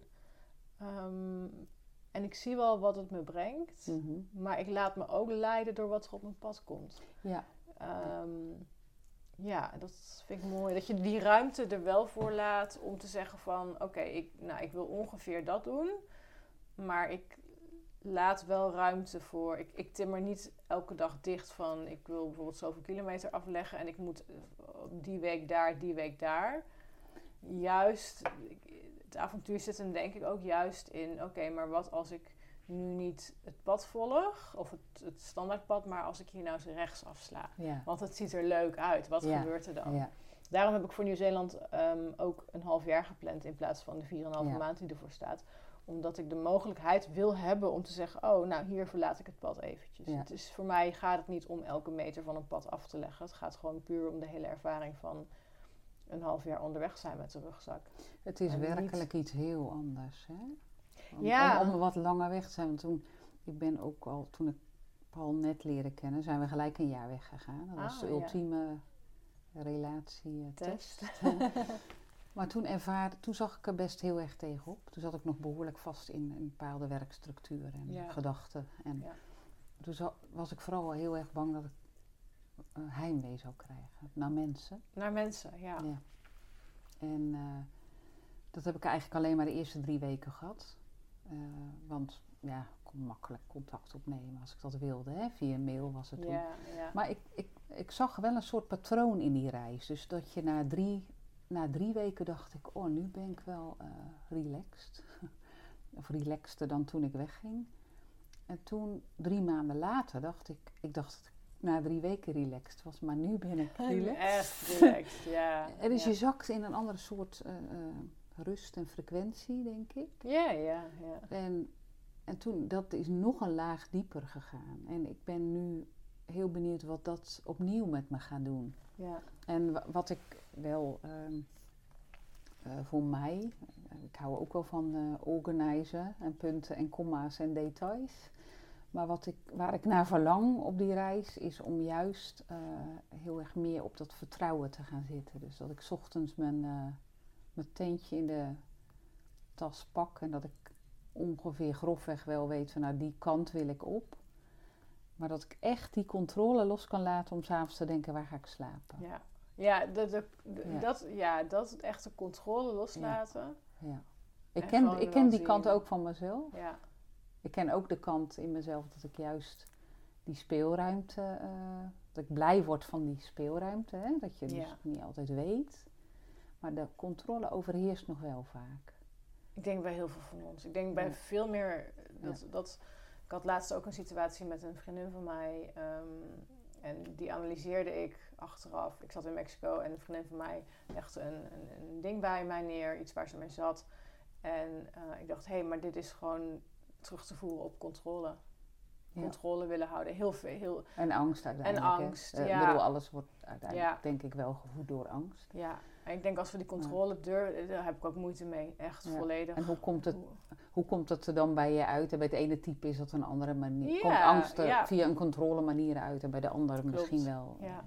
En ik zie wel wat het me brengt. Mm-hmm. Maar ik laat me ook leiden door wat er op mijn pad komt. Ja. Ja, dat vind ik mooi. Dat je die ruimte er wel voor laat om te zeggen van... oké, ik wil ongeveer dat doen. Maar ik laat wel ruimte voor... Ik timmer niet elke dag dicht van... ik wil bijvoorbeeld zoveel kilometer afleggen... en ik moet die week daar, die week daar. Juist, het avontuur zit hem denk ik ook juist in... oké, maar wat als ik nu niet het pad volg... of het standaardpad... maar als ik hier nou eens rechts afsla. Ja. Want het ziet er leuk uit. Wat gebeurt er dan? Ja. Daarom heb ik voor Nieuw-Zeeland ook een half jaar gepland... in plaats van de 4,5 maand die ervoor staat. Omdat ik de mogelijkheid wil hebben om te zeggen... oh, nou, hier verlaat ik het pad eventjes. Ja. Het is, voor mij gaat het niet om elke meter van een pad af te leggen. Het gaat gewoon puur om de hele ervaring van... een half jaar onderweg zijn met de rugzak. Het is en werkelijk iets heel anders, hè? Om wat langer weg te zijn. Want toen ik Paul net leren kennen, zijn we gelijk een jaar weggegaan. Dat was de ultieme relatietest. Maar toen zag ik er best heel erg tegenop. Toen zat ik nog behoorlijk vast in een bepaalde werkstructuur en gedachten. En toen was ik vooral heel erg bang dat ik heimwee zou krijgen. Naar mensen. Ja. En... dat heb ik eigenlijk alleen maar de eerste 3 weken gehad. Want ik kon makkelijk contact opnemen als ik dat wilde. Hè? Via mail was het toen. Ja. Maar ik zag wel een soort patroon in die reis. Dus dat je na drie weken dacht ik... oh, nu ben ik wel relaxed. Of relaxter dan toen ik wegging. En toen, 3 maanden later, dacht ik... ik dacht dat ik na 3 weken relaxed was. Maar nu ben ik relaxed. Echt relaxed, ja. En dus je zakt in een andere soort... rust en frequentie, denk ik. Ja. En toen, dat is nog een laag dieper gegaan. En ik ben nu heel benieuwd wat dat opnieuw met me gaat doen. Ja. En wat ik wel, voor mij... ik hou ook wel van organiseren en punten en comma's en details. Maar waar ik naar verlang op die reis is om juist heel erg meer op dat vertrouwen te gaan zitten. Dus dat ik 's ochtends mijn teentje in de tas pak en dat ik ongeveer grofweg wel weet van nou die kant wil ik op. Maar dat ik echt die controle los kan laten om 's avonds te denken waar ga ik slapen. Ja, ja, dat echt de controle loslaten. Ja. Ja. Ik ken die kant ook van mezelf. Ja. Ik ken ook de kant in mezelf dat ik juist die speelruimte, dat ik blij word van die speelruimte. Hè? Dat je dus niet altijd weet. Maar de controle overheerst nog wel vaak. Ik denk bij heel veel van ons. Ik denk bij veel meer... Ik had laatst ook een situatie met een vriendin van mij. En die analyseerde ik achteraf. Ik zat in Mexico en een vriendin van mij legde een ding bij mij neer. Iets waar ze mee zat. En ik dacht, hé, maar dit is gewoon... terug te voeren op controle. Ja. Controle willen houden. Heel veel. Heel... En angst uiteindelijk. En angst, Ik bedoel, alles wordt uiteindelijk denk ik wel gevoed door angst. Ja, en ik denk als we die controle durven, daar heb ik ook moeite mee. Echt volledig. En hoe komt het er dan bij je uit? En bij het ene type is dat een andere manier. Ja, komt angst via een controle manier uit en bij de andere misschien wel. Ja.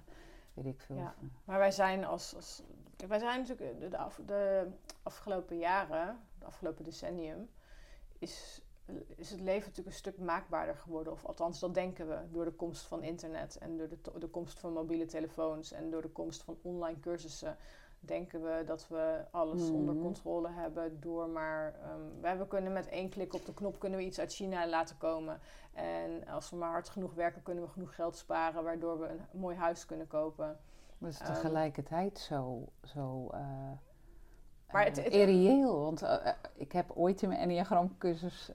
Weet ik veel. Ja. Maar wij zijn natuurlijk de afgelopen jaren, de afgelopen decennium, is het leven natuurlijk een stuk maakbaarder geworden. Of althans, dat denken we. Door de komst van internet en door de komst van mobiele telefoons en door de komst van online cursussen denken we dat we alles onder controle hebben. Door maar... we kunnen met 1 klik op de knop kunnen we iets uit China laten komen. En als we maar hard genoeg werken kunnen we genoeg geld sparen, waardoor we een mooi huis kunnen kopen. Maar het is tegelijkertijd maar het irreëel, want ik heb ooit in mijn Enneagramcursus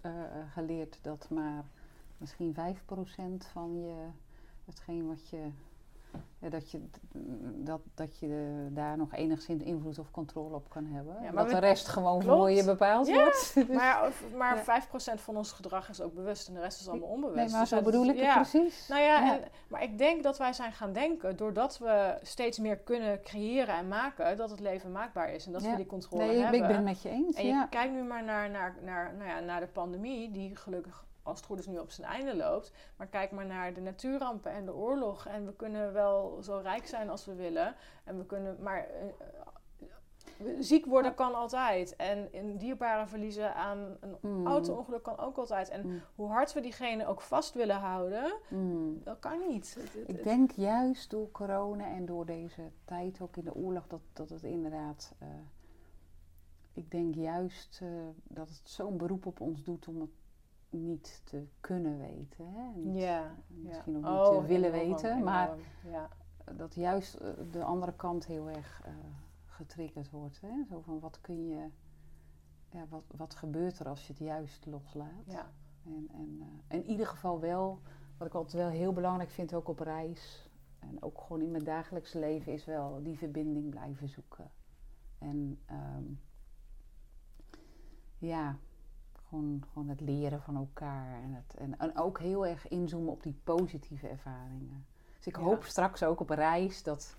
geleerd dat maar misschien 5% van je, hetgeen wat je, dat je daar nog enigszins invloed of controle op kan hebben. Ja, dat de rest gewoon voor je bepaald wordt. Dus, maar 5% van ons gedrag is ook bewust en de rest is allemaal onbewust. Nee, maar zo bedoel ik het precies. Nou ja, ja. Maar ik denk dat wij zijn gaan denken, doordat we steeds meer kunnen creëren en maken, dat het leven maakbaar is en dat we die controle hebben. Ik ben het met je eens. En je kijkt nu maar naar de pandemie, die gelukkig als het goed is nu op zijn einde loopt. Maar kijk maar naar de natuurrampen en de oorlog. En we kunnen wel zo rijk zijn als we willen. En we kunnen... Maar ziek worden kan altijd. En een dierbare verliezen aan een auto-ongeluk kan ook altijd. En hoe hard we diegene ook vast willen houden, dat kan niet. Ik denk juist door corona en door deze tijd ook in de oorlog dat het inderdaad... ik denk juist dat het zo'n beroep op ons doet om het niet te kunnen weten. Hè? Misschien ook niet te willen weten. Maar dat juist de andere kant heel erg getriggerd wordt. Hè? Zo van wat kun je... wat gebeurt er als je het juist loslaat? Ja. En in ieder geval wel... Wat ik altijd wel heel belangrijk vind, ook op reis. En ook gewoon in mijn dagelijks leven is wel die verbinding blijven zoeken. En Gewoon het leren van elkaar. En ook heel erg inzoomen op die positieve ervaringen. Dus ik hoop straks ook op reis dat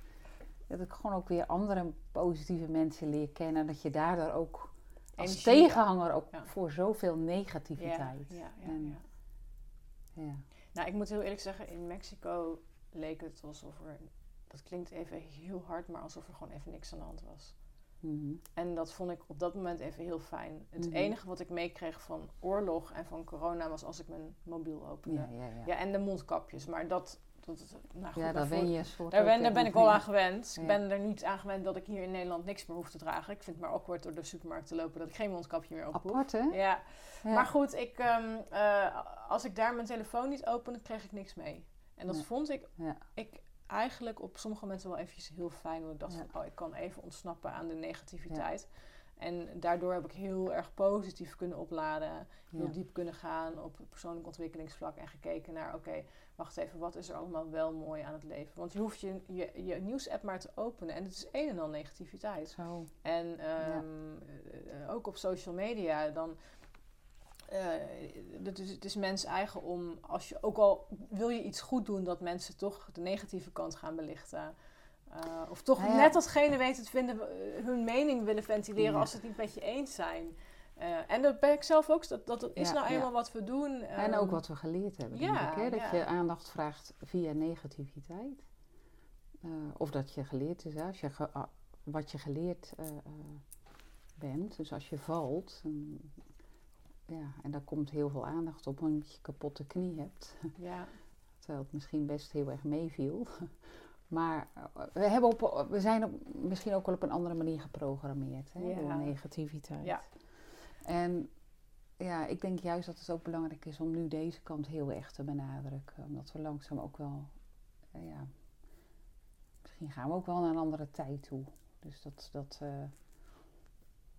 ik gewoon ook weer andere positieve mensen leer kennen. Dat je daardoor ook als tegenhanger ook voor zoveel negativiteit. Nou, ik moet heel eerlijk zeggen, in Mexico leek het alsof dat klinkt even heel hard, maar alsof er gewoon even niks aan de hand was. Mm-hmm. En dat vond ik op dat moment even heel fijn. Het enige wat ik meekreeg van oorlog en van corona was als ik mijn mobiel opende. Ja, en de mondkapjes. Maar daar ben ik al aan gewend. Ja. Ik ben er niet aan gewend dat ik hier in Nederland niks meer hoef te dragen. Ik vind het maar awkward door de supermarkt te lopen dat ik geen mondkapje meer op hoef. Apart, hè? Ja. Maar goed, als ik daar mijn telefoon niet opende, kreeg ik niks mee. En dat vond ik... Ja. Ik eigenlijk op sommige momenten wel eventjes heel fijn. Want ik dacht van, ik kan even ontsnappen aan de negativiteit. Ja. En daardoor heb ik heel erg positief kunnen opladen. Heel diep kunnen gaan op persoonlijk ontwikkelingsvlak. En gekeken naar, wacht even, wat is er allemaal wel mooi aan het leven? Want je hoeft je nieuws-app maar te openen. En het is een en al negativiteit. Zo. En ook op social media dan... het is mens eigen om, als je ook al wil je iets goed doen, dat mensen toch de negatieve kant gaan belichten. Of toch datgene weten te vinden, hun mening willen ventileren als ze het niet met je eens zijn. En dat ben ik zelf ook, dat is nou eenmaal wat we doen. En ook wat we geleerd hebben, denk ik, hè? Dat je aandacht vraagt via negativiteit. Of dat je geleerd is, hè? Als je wat je geleerd bent. Dus als je valt, en daar komt heel veel aandacht op omdat je kapotte knie hebt. Ja. Terwijl het misschien best heel erg meeviel. Maar we zijn misschien ook wel op een andere manier geprogrammeerd, hè? Door negativiteit. Ja. En ik denk juist dat het ook belangrijk is om nu deze kant heel echt te benadrukken. Omdat we langzaam ook wel, misschien gaan we ook wel naar een andere tijd toe. Dus dat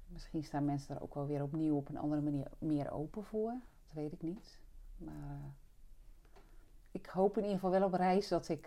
misschien staan mensen daar ook wel weer opnieuw op een andere manier meer open voor. Dat weet ik niet. Maar ik hoop in ieder geval wel op reis dat ik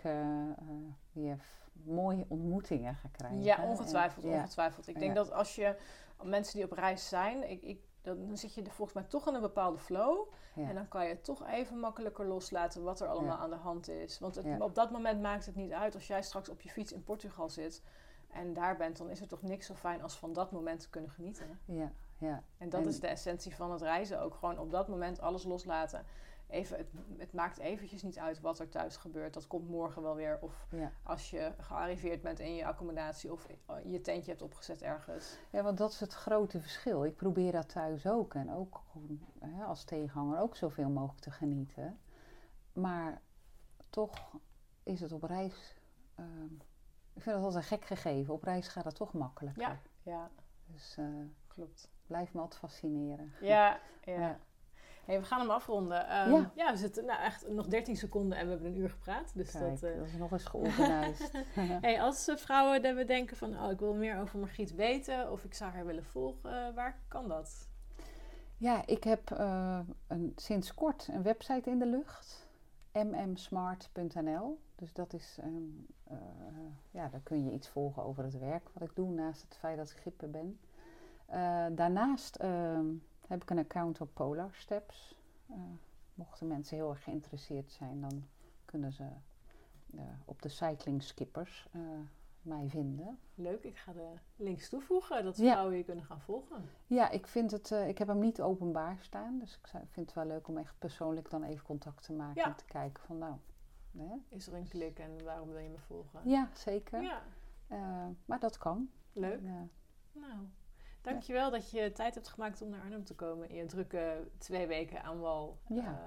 weer mooie ontmoetingen ga krijgen. Ja, ongetwijfeld. Ongetwijfeld. Ik denk dat als je mensen die op reis zijn, dan zit je er volgens mij toch in een bepaalde flow. Ja. En dan kan je toch even makkelijker loslaten wat er allemaal aan de hand is. Want op dat moment maakt het niet uit als jij straks op je fiets in Portugal zit en daar bent, dan is er toch niks zo fijn als van dat moment te kunnen genieten. Ja, ja. En dat is de essentie van het reizen ook. Gewoon op dat moment alles loslaten. Even, het maakt eventjes niet uit wat er thuis gebeurt. Dat komt morgen wel weer. Of als je gearriveerd bent in je accommodatie of je tentje hebt opgezet ergens. Ja, want dat is het grote verschil. Ik probeer dat thuis ook. En ook als tegenhanger ook zoveel mogelijk te genieten. Maar toch is het op reis... ik vind dat altijd een gek gegeven. Op reis gaat het toch makkelijker. Ja. Dus klopt. Blijf me altijd fascineren. Ja. Ja. Hey, we gaan hem afronden. We zitten echt nog 13 seconden en we hebben een uur gepraat. Dus kijk, dat is nog eens georganiseerd. Hey, als vrouwen dan we denken van... ik wil meer over Margriet weten of ik zou haar willen volgen. Waar kan dat? Ja, ik heb sinds kort een website in de lucht. mmsmart.nl. Dus dat is... daar kun je iets volgen over het werk wat ik doe naast het feit dat ik schipper ben. Daarnaast... heb ik een account op Polar Steps. Mochten mensen heel erg geïnteresseerd zijn, dan kunnen ze op de cyclingskippers mij vinden. Leuk, ik ga de links toevoegen, dat vrouwen je kunnen gaan volgen. Ja, ik vind het. Ik heb hem niet openbaar staan, dus ik vind het wel leuk om echt persoonlijk dan even contact te maken en te kijken van is er een klik en waarom wil je me volgen? Ja, zeker. Ja. Maar dat kan. Leuk. Dankjewel dat je tijd hebt gemaakt om naar Arnhem te komen in je drukke 2 weken aan wal. Ja.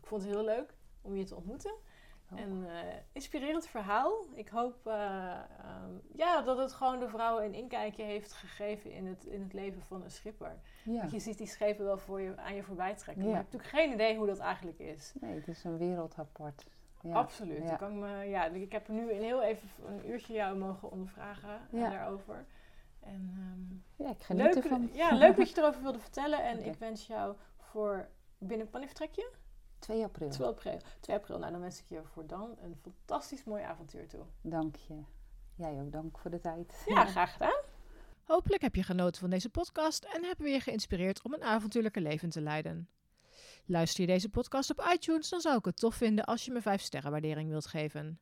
Ik vond het heel leuk om je te ontmoeten. Oh. En inspirerend verhaal. Ik hoop dat het gewoon de vrouwen een inkijkje heeft gegeven in het leven van een schipper. Ja. Want je ziet die schepen wel aan je voorbij trekken. Maar ik heb natuurlijk geen idee hoe dat eigenlijk is. Nee, het is een wereld apart. Ja. Absoluut. Ja. Ik heb nu heel even een uurtje jou mogen ondervragen daarover. En, ik geniet ervan. Ja, leuk dat je erover wilde vertellen. En ik wens jou voor wanneer vertrek je? 2 april. 2 april. Nou, dan wens ik je voor dan een fantastisch mooi avontuur toe. Dank je. Jij ook, dank voor de tijd. Ja, graag gedaan. Hopelijk heb je genoten van deze podcast en hebben we je geïnspireerd om een avontuurlijke leven te leiden. Luister je deze podcast op iTunes, dan zou ik het tof vinden als je me 5 sterren waardering wilt geven.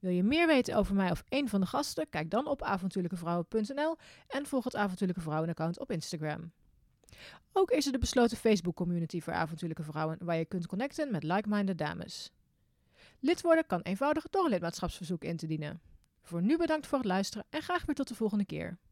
Wil je meer weten over mij of een van de gasten? Kijk dan op avontuurlijkevrouwen.nl en volg het Avontuurlijke Vrouwen-account op Instagram. Ook is er de besloten Facebook-community voor avontuurlijke vrouwen, waar je kunt connecten met like-minded dames. Lid worden kan eenvoudig door een lidmaatschapsverzoek in te dienen. Voor nu bedankt voor het luisteren en graag weer tot de volgende keer.